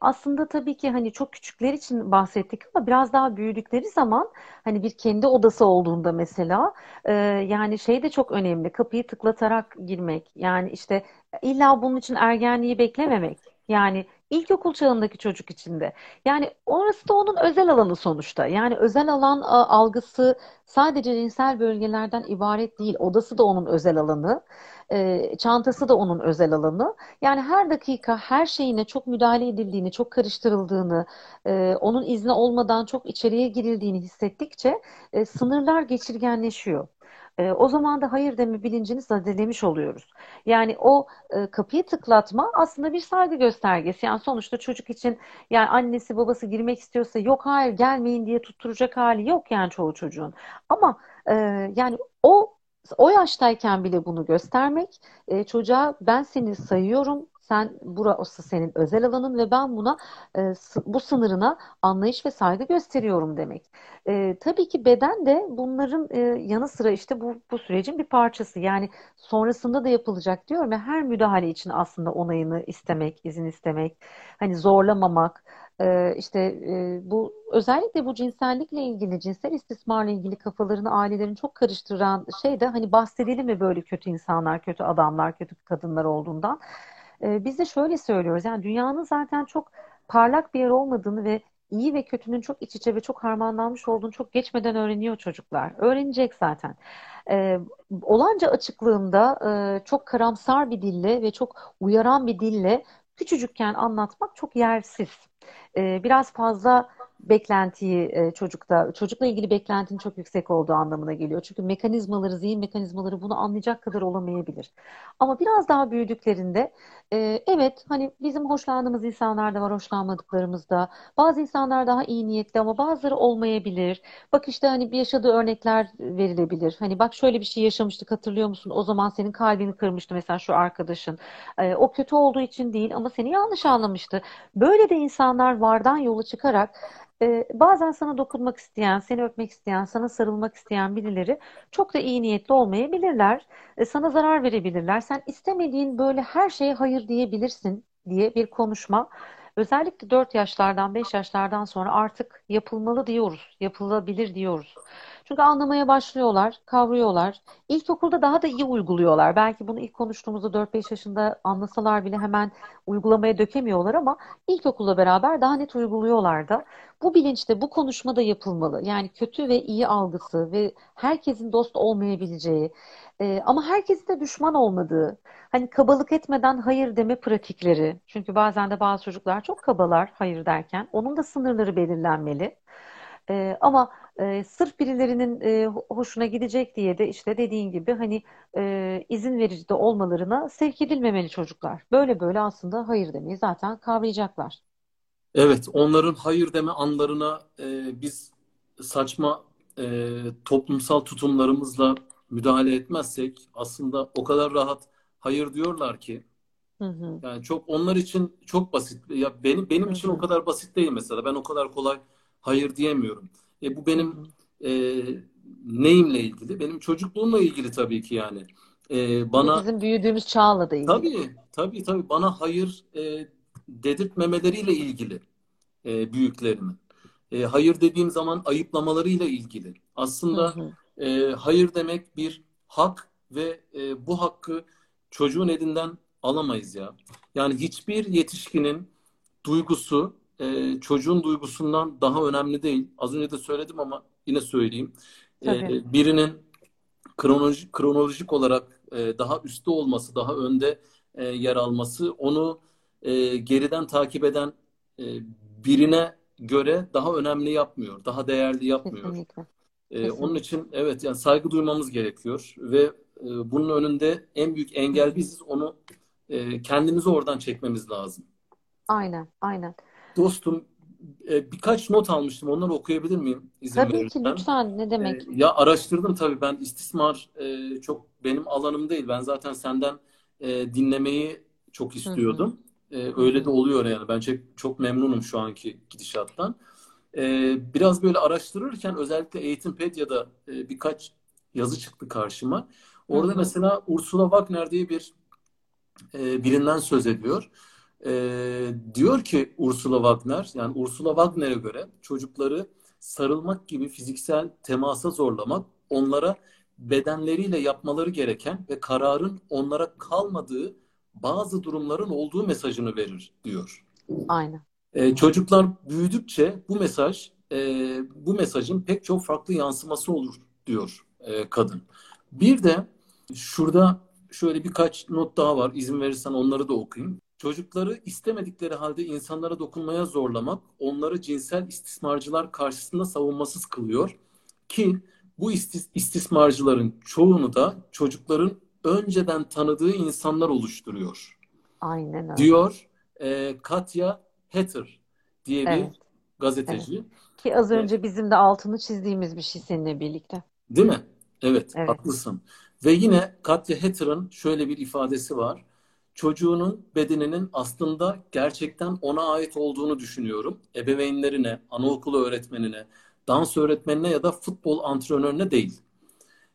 Aslında tabii ki hani çok küçükler için bahsettik ama biraz daha büyüdükleri zaman hani bir kendi odası olduğunda mesela yani şey de çok önemli. Kapıyı tıklatarak girmek. Yani işte illa bunun için ergenliği beklememek. Yani İlkokul çağındaki çocuk için de. Yani orası da onun özel alanı sonuçta. Yani özel alan algısı sadece cinsel bölgelerden ibaret değil. Odası da onun özel alanı. Çantası da onun özel alanı. Yani her dakika her şeyine çok müdahale edildiğini, çok karıştırıldığını, onun izni olmadan çok içeriye girildiğini hissettikçe sınırlar geçirgenleşiyor. O zaman da hayır deme bilincini zedelemiş oluyoruz. Yani o kapıyı tıklatma aslında bir saygı göstergesi. Yani sonuçta çocuk için yani annesi babası girmek istiyorsa yok hayır gelmeyin diye tutturacak hali yok yani çoğu çocuğun. Ama yani o o yaştayken bile bunu göstermek çocuğa ben seni sayıyorum, sen burası senin özel alanın ve ben buna bu sınırına anlayış ve saygı gösteriyorum demek. Tabii ki beden de bunların yanı sıra işte bu sürecin bir parçası. Yani sonrasında da yapılacak diyorum ya, her müdahale için aslında onayını istemek, izin istemek, hani zorlamamak. İşte bu özellikle bu cinsellikle ilgili, cinsel istismarla ilgili kafalarını ailelerin çok karıştıran şey de hani bahsedelim mi böyle kötü insanlar, kötü adamlar, kötü kadınlar olduğundan. Biz de şöyle söylüyoruz, yani dünyanın zaten çok parlak bir yer olmadığını ve iyi ve kötünün çok iç içe ve çok harmanlanmış olduğunu çok geçmeden öğreniyor çocuklar. Öğrenecek zaten. Olanca açıklığında çok karamsar bir dille ve çok uyaran bir dille küçücükken anlatmak çok yersiz. Biraz fazla beklentiyi çocukla ilgili beklentinin çok yüksek olduğu anlamına geliyor. Çünkü mekanizmaları, zihin mekanizmaları bunu anlayacak kadar olamayabilir. Ama biraz daha büyüdüklerinde evet, hani bizim hoşlandığımız insanlar da var, hoşlanmadıklarımız da. Bazı insanlar daha iyi niyetli ama bazıları olmayabilir. Bak işte hani bir yaşadığı örnekler verilebilir. Hani bak şöyle bir şey yaşamıştık, hatırlıyor musun? O zaman senin kalbini kırmıştı mesela şu arkadaşın. O kötü olduğu için değil ama seni yanlış anlamıştı. Böyle de insanlar vardan yola çıkarak bazen sana dokunmak isteyen, seni öpmek isteyen, sana sarılmak isteyen birileri çok da iyi niyetli olmayabilirler. Sana zarar verebilirler. Sen istemediğin böyle her şeye hayır diyebilirsin diye bir konuşma. Özellikle 4 yaşlardan, 5 yaşlardan sonra artık yapılmalı diyoruz, yapılabilir diyoruz. Çünkü anlamaya başlıyorlar, kavruyorlar. İlkokulda daha da iyi uyguluyorlar. Belki bunu ilk konuştuğumuzda 4-5 yaşında anlasalar bile hemen uygulamaya dökemiyorlar ama ilkokulla beraber daha net uyguluyorlar da. Bu bilinçte, bu konuşma da yapılmalı. Yani kötü ve iyi algısı ve herkesin dost olmayabileceği ama herkesin de düşman olmadığı, hani kabalık etmeden hayır deme pratikleri. Çünkü bazen de bazı çocuklar çok kabalar hayır derken. Onun da sınırları belirlenmeli. Ama sırf birilerinin hoşuna gidecek diye de işte dediğin gibi hani izin verici de olmalarına sevk edilmemeli çocuklar. Böyle böyle aslında hayır demeyi zaten kavrayacaklar. Evet, onların hayır deme anlarına biz saçma toplumsal tutumlarımızla müdahale etmezsek aslında o kadar rahat hayır diyorlar ki. Hı. Yani çok, onlar için çok basit. Ya benim için o kadar basit değil mesela. Ben o kadar kolay hayır diyemiyorum. Bu benim neyimle ilgili? Benim çocukluğumla ilgili tabii ki yani. Bizim büyüdüğümüz çağla da ilgili. Tabii. Bana hayır dedirtmemeleriyle ilgili büyüklerimin. Hayır dediğim zaman ayıplamalarıyla ilgili. Aslında hayır demek bir hak ve bu hakkı çocuğun elinden alamayız ya. Yani hiçbir yetişkinin duygusu çocuğun duygusundan daha önemli değil. Az önce de söyledim ama yine söyleyeyim. Birinin kronolojik olarak daha üstte olması, daha önde yer alması, onu geriden takip eden birine göre daha önemli yapmıyor, daha değerli yapmıyor. Kesinlikle. Onun için evet, yani saygı duymamız gerekiyor ve bunun önünde en büyük engel biziz. Onu kendimizi oradan çekmemiz lazım. Aynen. Dostum, birkaç not almıştım. Onları okuyabilir miyim? Tabii ki, lütfen. Ne demek? Ya araştırdım tabii ben. İstismar çok benim alanım değil. Ben zaten senden dinlemeyi çok istiyordum. Öyle de oluyor yani. Ben çok memnunum şu anki gidişattan. Biraz böyle araştırırken özellikle Eğitimpedia'da birkaç yazı çıktı karşıma. Orada mesela Ursula Wagner diye birinden söz ediyor. Diyor ki Ursula Wagner'e göre çocukları sarılmak gibi fiziksel temasa zorlamak, onlara bedenleriyle yapmaları gereken ve kararın onlara kalmadığı bazı durumların olduğu mesajını verir diyor. Aynen. Çocuklar büyüdükçe bu mesajın pek çok farklı yansıması olur diyor kadın. Bir de şurada şöyle birkaç not daha var. İzin verirsen onları da okuyayım. Çocukları istemedikleri halde insanlara dokunmaya zorlamak, onları cinsel istismarcılar karşısında savunmasız kılıyor ki bu istismarcıların çoğunu da çocukların önceden tanıdığı insanlar oluşturuyor. Aynen öyle. Diyor Katya Hatter diye bir gazeteci. Evet. Ki az önce bizim de altını çizdiğimiz bir şey seninle birlikte. Değil mi? Evet. Haklısın. Ve yine Katya Hatter'ın şöyle bir ifadesi var. Çocuğunun bedeninin aslında gerçekten ona ait olduğunu düşünüyorum. Ebeveynlerine, anaokulu öğretmenine, dans öğretmenine ya da futbol antrenörüne değil.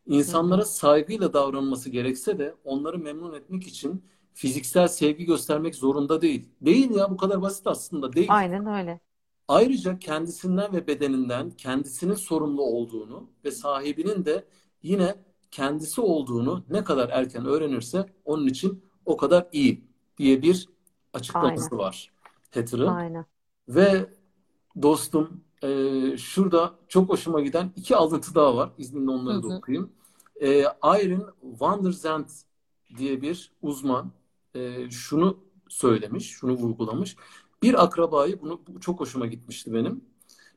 İnsanlara saygıyla davranması gerekse de onları memnun etmek için fiziksel sevgi göstermek zorunda değil. Değil ya, bu kadar basit aslında, değil. Aynen öyle. Ayrıca kendisinden ve bedeninden kendisinin sorumlu olduğunu ve sahibinin de yine kendisi olduğunu ne kadar erken öğrenirse onun için o kadar iyi diye bir açıklaması Aynen. var Hatter'ın. Ve dostum şurada çok hoşuma giden iki alıntı daha var. İzninle onları da okuyayım. Irene van der Zandt diye bir uzman şunu söylemiş, şunu vurgulamış. Bir akrabayı, bunu çok hoşuma gitmişti benim.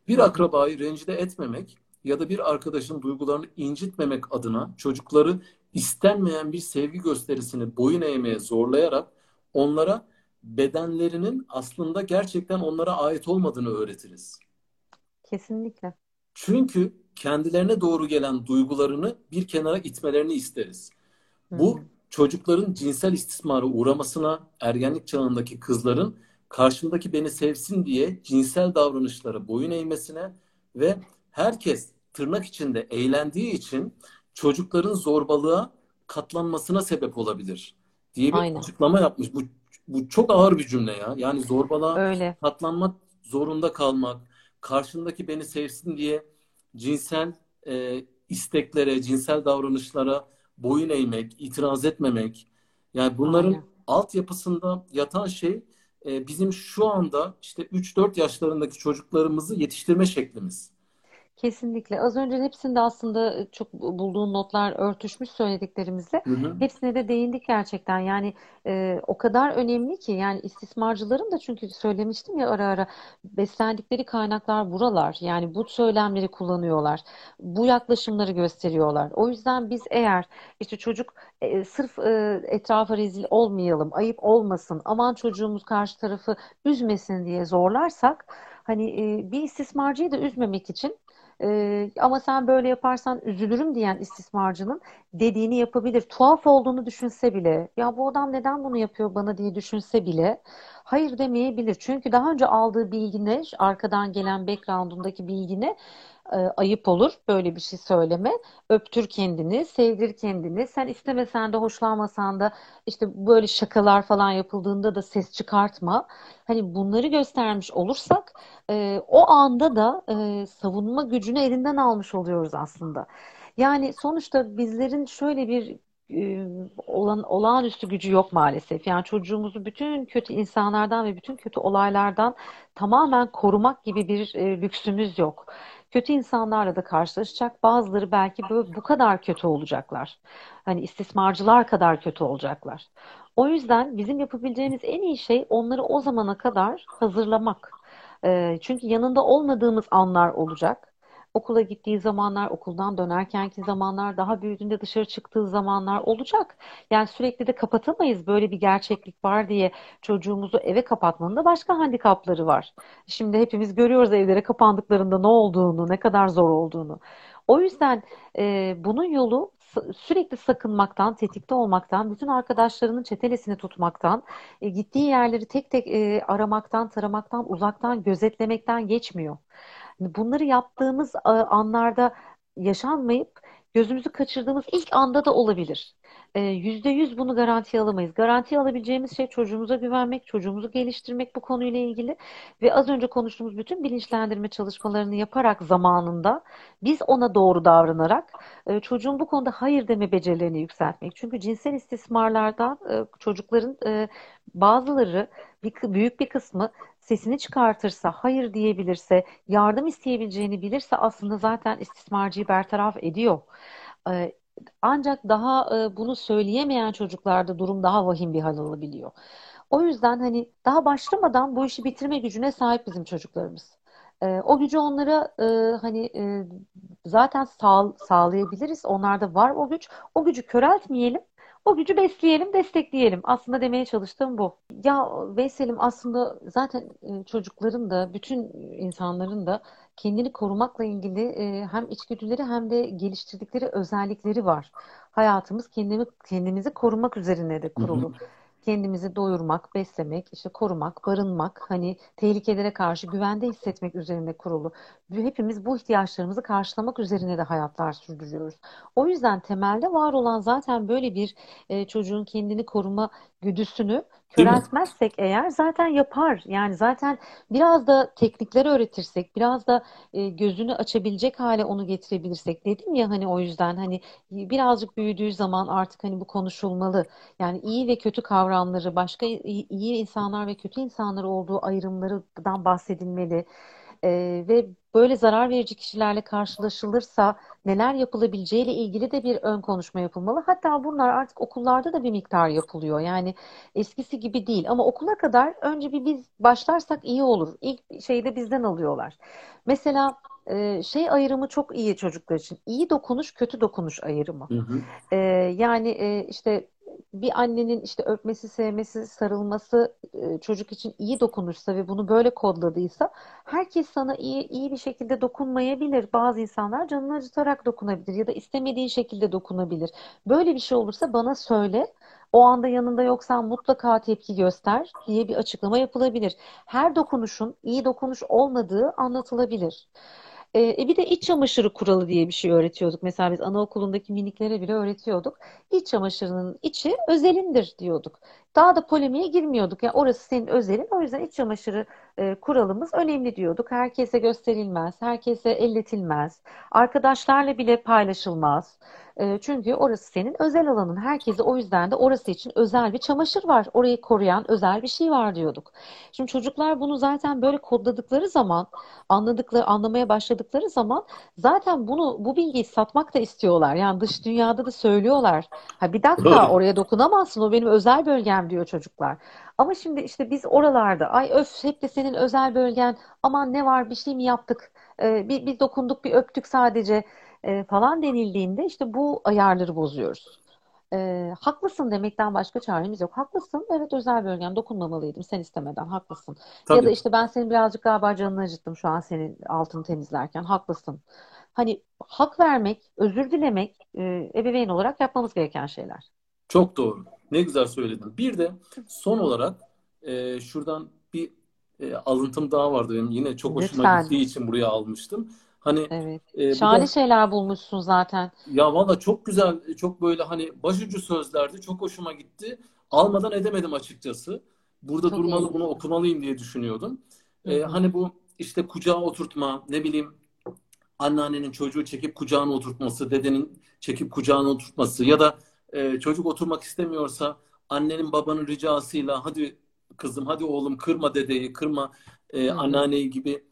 Bir akrabayı rencide etmemek ya da bir arkadaşın duygularını incitmemek adına çocukları istenmeyen bir sevgi gösterisini boyun eğmeye zorlayarak onlara bedenlerinin aslında gerçekten onlara ait olmadığını öğretiriz. Kesinlikle. Çünkü kendilerine doğru gelen duygularını bir kenara itmelerini isteriz. Bu çocukların cinsel istismara uğramasına, ergenlik çağındaki kızların karşımdaki beni sevsin diye cinsel davranışlara boyun eğmesine ve herkes tırnak içinde eğlendiği için çocukların zorbalığa katlanmasına sebep olabilir diye bir Aynen. açıklama yapmış. Bu çok ağır bir cümle ya. Yani zorbalığa Öyle. Katlanmak zorunda kalmak, karşındaki beni sevsin diye cinsel isteklere, cinsel davranışlara boyun eğmek, itiraz etmemek. Yani bunların Aynen. altyapısında yatan şey bizim şu anda işte 3-4 yaşlarındaki çocuklarımızı yetiştirme şeklimiz. Kesinlikle. Az önce hepsinde aslında çok bulduğun notlar örtüşmüş söylediklerimizle. Hepsine de değindik gerçekten. Yani o kadar önemli ki, yani istismarcıların da, çünkü söylemiştim ya ara ara, beslendikleri kaynaklar buralar. Yani bu söylemleri kullanıyorlar. Bu yaklaşımları gösteriyorlar. O yüzden biz eğer işte çocuk sırf etrafa rezil olmayalım, ayıp olmasın, aman çocuğumuz karşı tarafı üzmesin diye zorlarsak, hani bir istismarcıyı da üzmemek için ama sen böyle yaparsan üzülürüm diyen istismarcının dediğini yapabilir. Tuhaf olduğunu düşünse bile, ya bu adam neden bunu yapıyor bana diye düşünse bile hayır demeyebilir. Çünkü daha önce aldığı bilgine, arkadan gelen background'undaki bilgine ayıp olur böyle bir şey söyleme. Öptür kendini, sevdir kendini. Sen istemesen de, hoşlanmasan da, işte böyle şakalar falan yapıldığında da ses çıkartma. Hani bunları göstermiş olursak o anda da savunma gücünü elinden almış oluyoruz aslında. Yani sonuçta bizlerin şöyle bir olağanüstü gücü yok maalesef. Yani çocuğumuzu bütün kötü insanlardan ve bütün kötü olaylardan tamamen korumak gibi bir lüksümüz yok. Kötü insanlarla da karşılaşacak. Bazıları belki böyle bu kadar kötü olacaklar. Hani istismarcılar kadar kötü olacaklar. O yüzden bizim yapabileceğimiz en iyi şey onları o zamana kadar hazırlamak. Çünkü yanında olmadığımız anlar olacak. Okula gittiği zamanlar, okuldan dönerkenki zamanlar, daha büyüdüğünde dışarı çıktığı zamanlar olacak. Yani sürekli de kapatamayız, böyle bir gerçeklik var diye çocuğumuzu eve kapatmanın da başka handikapları var. Şimdi hepimiz görüyoruz evlere kapandıklarında ne olduğunu, ne kadar zor olduğunu. O yüzden bunun yolu sürekli sakınmaktan, tetikte olmaktan, bütün arkadaşlarının çetelesini tutmaktan, gittiği yerleri tek tek aramaktan, taramaktan, uzaktan gözetlemekten geçmiyor. Bunları yaptığımız anlarda yaşanmayıp gözümüzü kaçırdığımız ilk anda da olabilir. %100 bunu garantiye alamayız. Garantiye alabileceğimiz şey çocuğumuza güvenmek, çocuğumuzu geliştirmek bu konuyla ilgili ve az önce konuştuğumuz bütün bilinçlendirme çalışmalarını yaparak zamanında biz ona doğru davranarak çocuğun bu konuda hayır deme becerilerini yükseltmek. Çünkü cinsel istismarlardan çocukların bazıları, büyük bir kısmı sesini çıkartırsa, hayır diyebilirse, yardım isteyebileceğini bilirse aslında zaten istismarcıyı bertaraf ediyor. Ancak daha bunu söyleyemeyen çocuklarda durum daha vahim bir hal alabiliyor. O yüzden hani daha başlamadan bu işi bitirme gücüne sahip bizim çocuklarımız. O gücü onlara zaten sağlayabiliriz. Onlarda var o güç. O gücü köreltmeyelim. O gücü besleyelim, destekleyelim. Aslında demeye çalıştığım bu. Ya Veysel'im, aslında zaten çocukların da, bütün insanların da kendini korumakla ilgili hem içgüdüleri hem de geliştirdikleri özellikleri var. hayatımız kendimizi korumak üzerine de kurulu. Hı hı. Kendimizi doyurmak, beslemek, işte korumak, barınmak, hani tehlikelere karşı güvende hissetmek üzerine kurulu. Hepimiz bu ihtiyaçlarımızı karşılamak üzerine de hayatlar sürdürüyoruz. O yüzden temelde var olan zaten böyle bir çocuğun kendini koruma güdüsünü köreltmezsek eğer zaten yapar. Yani zaten biraz da teknikleri öğretirsek, biraz da gözünü açabilecek hale onu getirebilirsek, dedim ya hani o yüzden hani birazcık büyüdüğü zaman artık hani bu konuşulmalı. Yani iyi ve kötü kavramları, başka iyi insanlar ve kötü insanlar olduğu ayrımlardan bahsedilmeli. Ve böyle zarar verici kişilerle karşılaşılırsa neler yapılabileceğiyle ilgili de bir ön konuşma yapılmalı. Hatta bunlar artık okullarda da bir miktar yapılıyor. Yani eskisi gibi değil ama okula kadar önce bir biz başlarsak iyi olur. İlk şeyi de bizden alıyorlar. Mesela şey ayrımı çok iyi çocuklar için. İyi dokunuş, kötü dokunuş ayrımı. Hı hı. Yani işte bir annenin işte öpmesi, sevmesi, sarılması çocuk için iyi dokunuşsa ve bunu böyle kodladıysa, herkes sana iyi bir şekilde dokunmayabilir. Bazı insanlar canını acıtarak dokunabilir ya da istemediğin şekilde dokunabilir. Böyle bir şey olursa bana söyle. O anda yanında yoksan mutlaka tepki göster diye bir açıklama yapılabilir. Her dokunuşun iyi dokunuş olmadığı anlatılabilir. Bir de iç çamaşırı kuralı diye bir şey öğretiyorduk. Mesela biz anaokulundaki miniklere bile öğretiyorduk. İç çamaşırının içi özelindir diyorduk. Daha da polemiğe girmiyorduk. Yani orası senin özelin. O yüzden iç çamaşırı kuralımız önemli diyorduk. Herkese gösterilmez, herkese elletilmez, arkadaşlarla bile paylaşılmaz. Çünkü orası senin özel alanın. Herkese o yüzden de orası için özel bir çamaşır var. Orayı koruyan özel bir şey var diyorduk. Şimdi çocuklar bunu zaten böyle kodladıkları zaman, anlamaya başladıkları zaman zaten bu bilgiyi satmak da istiyorlar. Yani dış dünyada da söylüyorlar. Ha bir dakika, oraya dokunamazsın. O benim özel bölgem diyor çocuklar. Ama şimdi işte biz oralarda ay öf hep de senin özel bölgen, aman ne var bir şey mi yaptık, bir dokunduk bir öptük sadece falan denildiğinde işte bu ayarları bozuyoruz. Haklısın demekten başka çaremiz yok. Haklısın, evet özel bölgem, dokunmamalıydım sen istemeden, haklısın. Tabii. Ya da işte ben senin birazcık galiba canını acıttım şu an senin altını temizlerken, haklısın. Hani hak vermek, özür dilemek ebeveyn olarak yapmamız gereken şeyler. Çok doğru. Ne güzel söyledin. Bir de son olarak şuradan bir alıntım daha vardı benim. Yine çok hoşuma gittiği için buraya almıştım. Hani evet. Şahane şeyler bulmuşsun zaten. Ya valla çok güzel, çok böyle hani başucu sözlerdi. Çok hoşuma gitti. Almadan edemedim açıkçası. Burada çok durmalı iyi. Bunu okumalıyım diye düşünüyordum. Hani bu işte kucağa oturtma, ne bileyim anneannenin çocuğu çekip kucağına oturtması, dedenin çekip kucağına oturtması ya da çocuk oturmak istemiyorsa annenin babanın ricasıyla hadi kızım, hadi oğlum kırma dedeyi, kırma anneanneyi gibi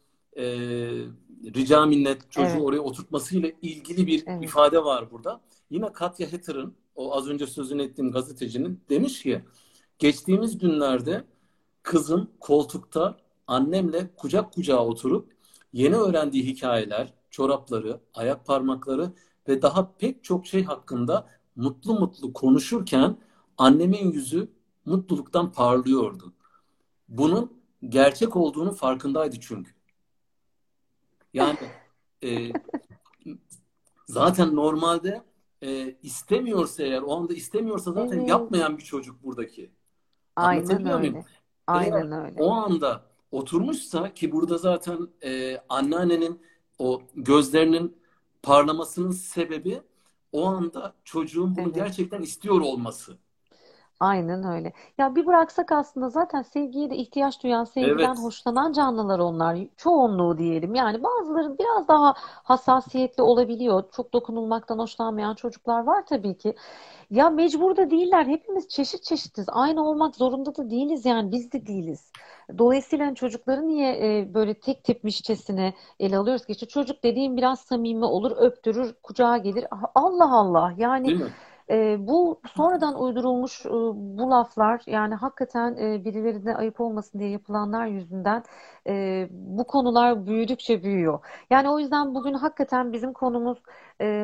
rica minnet çocuğu oraya oturtmasıyla ilgili bir ifade var burada. Yine Katya Hatter'ın, o az önce sözünü ettiğim gazetecinin, demiş ki geçtiğimiz günlerde kızım koltukta annemle kucak kucağa oturup yeni öğrendiği hikayeler, çorapları, ayak parmakları ve daha pek çok şey hakkında mutlu mutlu konuşurken annemin yüzü mutluluktan parlıyordu. Bunun gerçek olduğunu farkındaydı çünkü. Yani zaten normalde istemiyorsa eğer, o anda istemiyorsa zaten yapmayan bir çocuk buradaki. Aynen öyle. Aynen öyle. O anda oturmuşsa ki burada zaten anneannenin o gözlerinin parlamasının sebebi o anda çocuğun bunu gerçekten istiyor olması. Aynen öyle. Ya bir bıraksak aslında zaten sevgiye de ihtiyaç duyan, sevgiden hoşlanan canlılar onlar. Çoğunluğu diyelim. Yani bazıları biraz daha hassasiyetli olabiliyor. Çok dokunulmaktan hoşlanmayan çocuklar var tabii ki. Ya mecbur da değiller. Hepimiz çeşit çeşitiz. Aynı olmak zorunda da değiliz. Yani biz de değiliz. Dolayısıyla çocukları niye böyle tek tipmişçesine ele alıyoruz ki? İşte çocuk dediğim biraz samimi olur, öptürür, kucağa gelir. Allah Allah. Yani bu sonradan uydurulmuş bu laflar, yani hakikaten birilerine ayıp olmasın diye yapılanlar yüzünden bu konular büyüdükçe büyüyor. Yani o yüzden bugün hakikaten bizim konumuz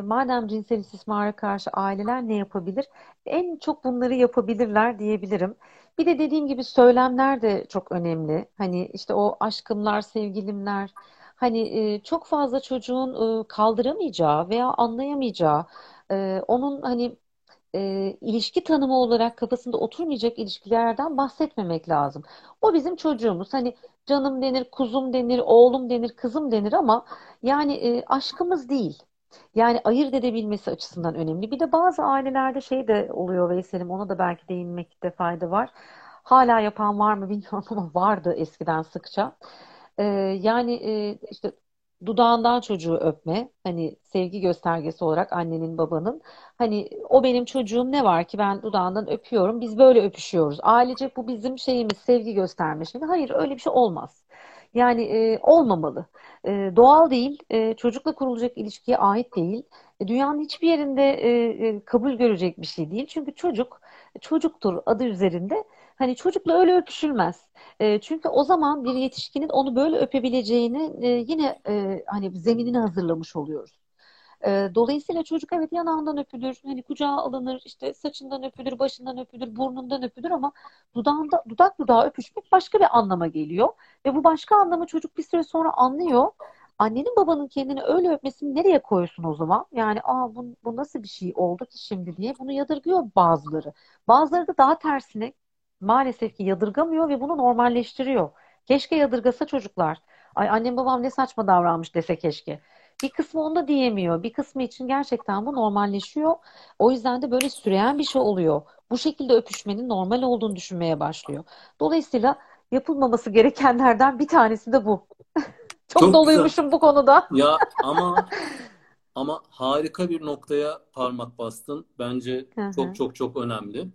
madem cinsel istismara karşı aileler ne yapabilir? En çok bunları yapabilirler diyebilirim. Bir de dediğim gibi söylemler de çok önemli. Hani işte o aşkımlar, sevgilimler, hani çok fazla çocuğun kaldıramayacağı veya anlayamayacağı, onun hani ilişki tanımı olarak kafasında oturmayacak ilişkilerden bahsetmemek lazım. O bizim çocuğumuz. Hani canım denir, kuzum denir, oğlum denir, kızım denir ama yani aşkımız değil. Yani ayırt edebilmesi açısından önemli. Bir de bazı ailelerde şey de oluyor Veysel'im, ona da belki değinmekte fayda var. Hala yapan var mı bilmiyorum ama vardı eskiden sıkça. Yani işte dudağından çocuğu öpme, hani sevgi göstergesi olarak annenin babanın, hani o benim çocuğum ne var ki ben dudağından öpüyorum, biz böyle öpüşüyoruz, ailece bu bizim şeyimiz, sevgi gösterme şeyi. Hayır, öyle bir şey olmaz. Yani olmamalı. Doğal değil, çocukla kurulacak ilişkiye ait değil, dünyanın hiçbir yerinde kabul görecek bir şey değil. Çünkü çocuk çocuktur adı üzerinde. Hani çocukla öyle öpüşülmez. Çünkü o zaman bir yetişkinin onu böyle öpebileceğini yine hani zeminini hazırlamış oluyoruz. Dolayısıyla çocuk evet yanağından öpülür, hani kucağa alınır, işte saçından öpülür, başından öpülür, burnundan öpülür ama dudak dudağa öpüşmek başka bir anlama geliyor. Ve bu başka anlamı çocuk bir süre sonra anlıyor. Annenin babanın kendini öyle öpmesini nereye koyuyorsun o zaman? Yani bu nasıl bir şey oldu ki şimdi diye bunu yadırgıyor bazıları. Bazıları da daha tersine maalesef ki yadırgamıyor ve bunu normalleştiriyor. Keşke yadırgasa çocuklar. Ay annem babam ne saçma davranmış dese keşke. Bir kısmı onu da diyemiyor. Bir kısmı için gerçekten bu normalleşiyor. O yüzden de böyle süreyen bir şey oluyor. Bu şekilde öpüşmenin normal olduğunu düşünmeye başlıyor. Dolayısıyla yapılmaması gerekenlerden bir tanesi de bu. Çok doluymuşum bu konuda. Ya ama harika bir noktaya parmak bastın. Bence çok çok çok önemli.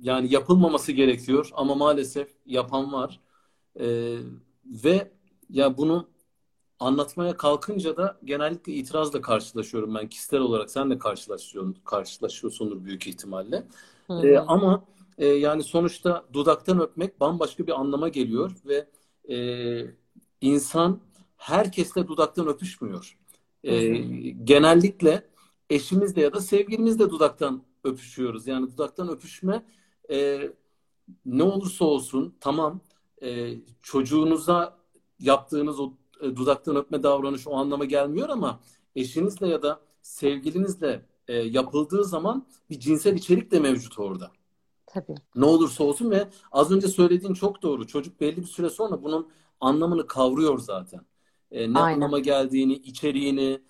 Yani yapılmaması gerekiyor ama maalesef yapan var. Ve ya bunu anlatmaya kalkınca da genellikle itirazla karşılaşıyorum ben kişisel olarak. Sen de karşılaşıyorsundur büyük ihtimalle. Ama yani sonuçta dudaktan öpmek bambaşka bir anlama geliyor ve insan herkesle dudaktan öpüşmüyor. Genellikle eşimizle ya da sevgilimizle dudaktan öpüşüyoruz. Yani dudaktan öpüşme ne olursa olsun tamam, çocuğunuza yaptığınız o dudaktan öpme davranışı o anlama gelmiyor ama eşinizle ya da sevgilinizle yapıldığı zaman bir cinsel içerik de mevcut orada. Tabii. Ne olursa olsun ve az önce söylediğin çok doğru. Çocuk belli bir süre sonra bunun anlamını kavruyor zaten. Ne Aynen. anlama geldiğini, içeriğini,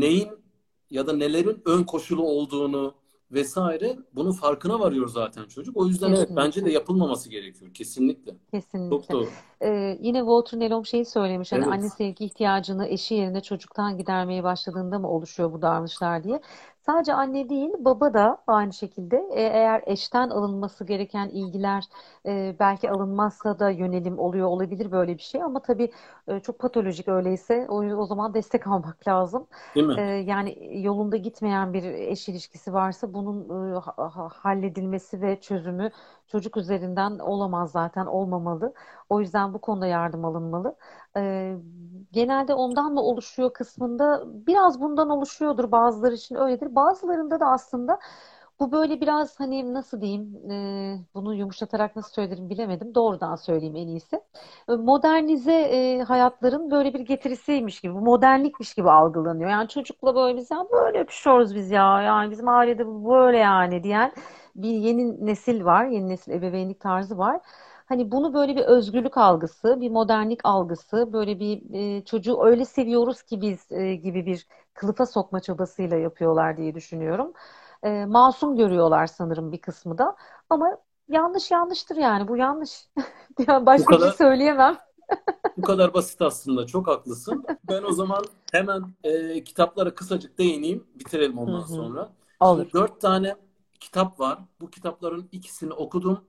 neyin ya da nelerin ön koşulu olduğunu vesaire, bunun farkına varıyor zaten çocuk. O yüzden evet, bence de yapılmaması gerekiyor. Kesinlikle. Kesinlikle. Çok doğru. Yine Walter Nelom şeyi söylemiş. Evet. Hani anne sevgi ihtiyacını eşi yerine çocuktan gidermeye başladığında mı oluşuyor bu davranışlar diye. Sadece anne değil, baba da aynı şekilde eğer eşten alınması gereken ilgiler belki alınmazsa da yönelim oluyor olabilir böyle bir şey. Ama tabii çok patolojik öyleyse o zaman destek almak lazım. Değil mi? Yani yolunda gitmeyen bir eş ilişkisi varsa bunun halledilmesi ve çözümü çocuk üzerinden olamaz, zaten olmamalı. O yüzden bu konuda yardım alınmalı. Genelde ondan mı oluşuyor kısmında biraz bundan oluşuyordur. Bazıları için öyledir. Bazılarında da aslında bu böyle biraz hani nasıl diyeyim, bunu yumuşatarak nasıl söylerim bilemedim. Doğrudan söyleyeyim en iyisi. Modernize hayatların böyle bir getirisiymiş gibi, modernlikmiş gibi algılanıyor. Yani çocukla böyle biz ya böyle öpüşüyoruz biz ya. Yani bizim ailede bu böyle yani diyen bir yeni nesil var. Yeni nesil ebeveynlik tarzı var. Hani bunu böyle bir özgürlük algısı, bir modernlik algısı, böyle bir çocuğu öyle seviyoruz ki biz gibi bir kılıfa sokma çabasıyla yapıyorlar diye düşünüyorum. Masum görüyorlar sanırım bir kısmı da. Ama yanlıştır yani, bu yanlış. Başka bir şey söyleyemem. Bu kadar basit aslında, çok haklısın. Ben o zaman hemen kitaplara kısacık değineyim, bitirelim ondan sonra. Şimdi 4 tane kitap var. Bu kitapların ikisini okudum.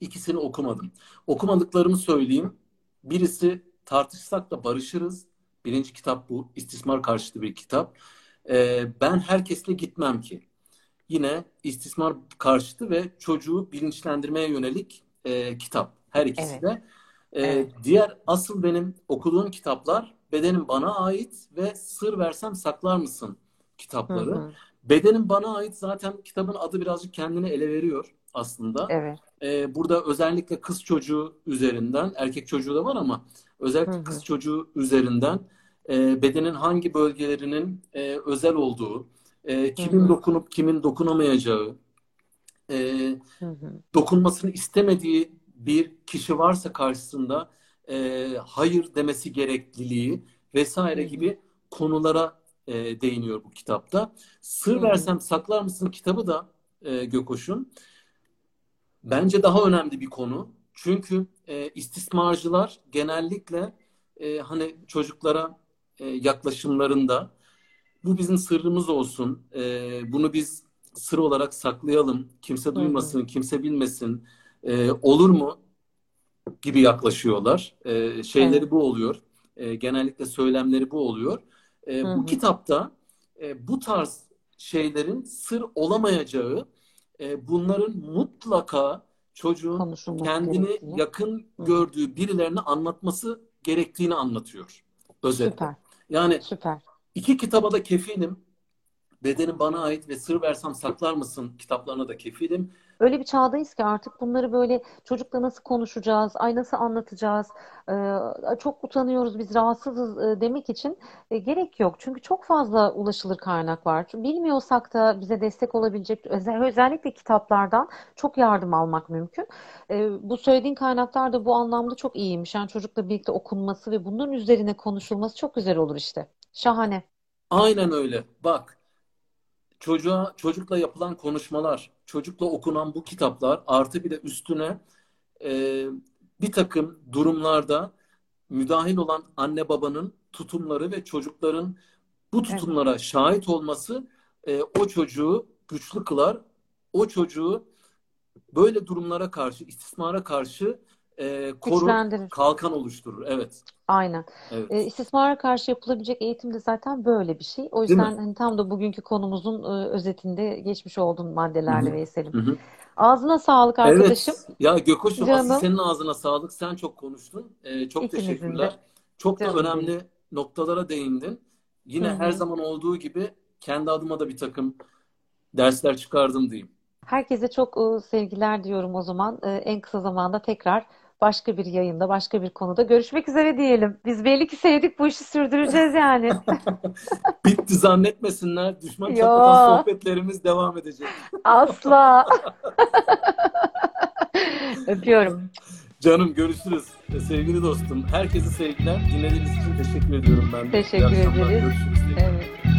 İkisini okumadım. Okumadıklarımı söyleyeyim. Birisi Tartışsak da Barışırız. Birinci kitap bu. İstismar karşıtı bir kitap. Ben herkesle gitmem ki. Yine istismar karşıtı ve çocuğu bilinçlendirmeye yönelik kitap. Her ikisi evet. de. Evet. Diğer asıl benim okuduğum kitaplar Bedenim Bana Ait ve Sır Versem Saklar Mısın kitapları. Bedenim Bana Ait zaten kitabın adı birazcık kendini ele veriyor aslında. Evet. Burada özellikle kız çocuğu üzerinden, erkek çocuğu da var ama özellikle kız çocuğu üzerinden bedenin hangi bölgelerinin özel olduğu, kimin dokunup kimin dokunamayacağı, dokunmasını istemediği bir kişi varsa karşısında hayır demesi gerekliliği vesaire gibi konulara değiniyor bu kitapta. Sır versem saklar mısın kitabı da Gökoş'un bence daha önemli bir konu. Çünkü istismarcılar genellikle hani çocuklara yaklaşımlarında bu bizim sırrımız olsun, bunu biz sır olarak saklayalım, kimse duymasın, kimse bilmesin, olur mu gibi yaklaşıyorlar. Şeyleri bu oluyor. Genellikle söylemleri bu oluyor. Bu kitapta bu tarz şeylerin sır olamayacağı, bunların mutlaka çocuğun konuşulmak kendini gerektiğini, yakın gördüğü birilerine anlatması gerektiğini anlatıyor. Özetle. Süper. Yani süper. İki kitaba da kefilim. Bedenim Bana Ait ve Sır Versem Saklar Mısın kitaplarına da kefilim. Öyle bir çağdayız ki artık bunları böyle çocukla nasıl konuşacağız, ay nasıl anlatacağız, çok utanıyoruz biz, rahatsızız demek için gerek yok. Çünkü çok fazla ulaşılır kaynak var. Bilmiyorsak da bize destek olabilecek, özellikle kitaplardan çok yardım almak mümkün. Bu söylediğin kaynaklar da bu anlamda çok iyiymiş. Yani çocukla birlikte okunması ve bunların üzerine konuşulması çok güzel olur işte. Şahane. Aynen öyle. Bak. Çocukla yapılan konuşmalar, çocukla okunan bu kitaplar artı bir de üstüne bir takım durumlarda müdahil olan anne babanın tutumları ve çocukların bu tutumlara şahit olması o çocuğu güçlü kılar. O çocuğu böyle durumlara karşı, istismara karşı korur, kalkan oluşturur. Evet. Aynen. Evet. İstismara karşı yapılabilecek eğitim de zaten böyle bir şey. O yüzden hani tam da bugünkü konumuzun özetinde geçmiş olduğun maddelerle Veysel'im. Ağzına sağlık arkadaşım. Evet. Ya Gökoş'um, aslında senin ağzına sağlık. Sen çok konuştun. Çok İkinizin teşekkürler. De. Çok Canım da önemli değil. Noktalara değindin. Yine her zaman olduğu gibi kendi adıma da bir takım dersler çıkardım diyeyim. Herkese çok sevgiler diyorum o zaman. En kısa zamanda tekrar başka bir yayında, başka bir konuda görüşmek üzere diyelim. Biz belli ki sevdik, bu işi sürdüreceğiz yani. Bitti zannetmesinler. Düşman çatlatan sohbetlerimiz devam edecek. Asla. Öpüyorum. Canım, görüşürüz. Sevgili dostum, herkese sevgiler. Dinlediğiniz için teşekkür ediyorum ben. Teşekkür ederiz. Görüşürüz. Evet.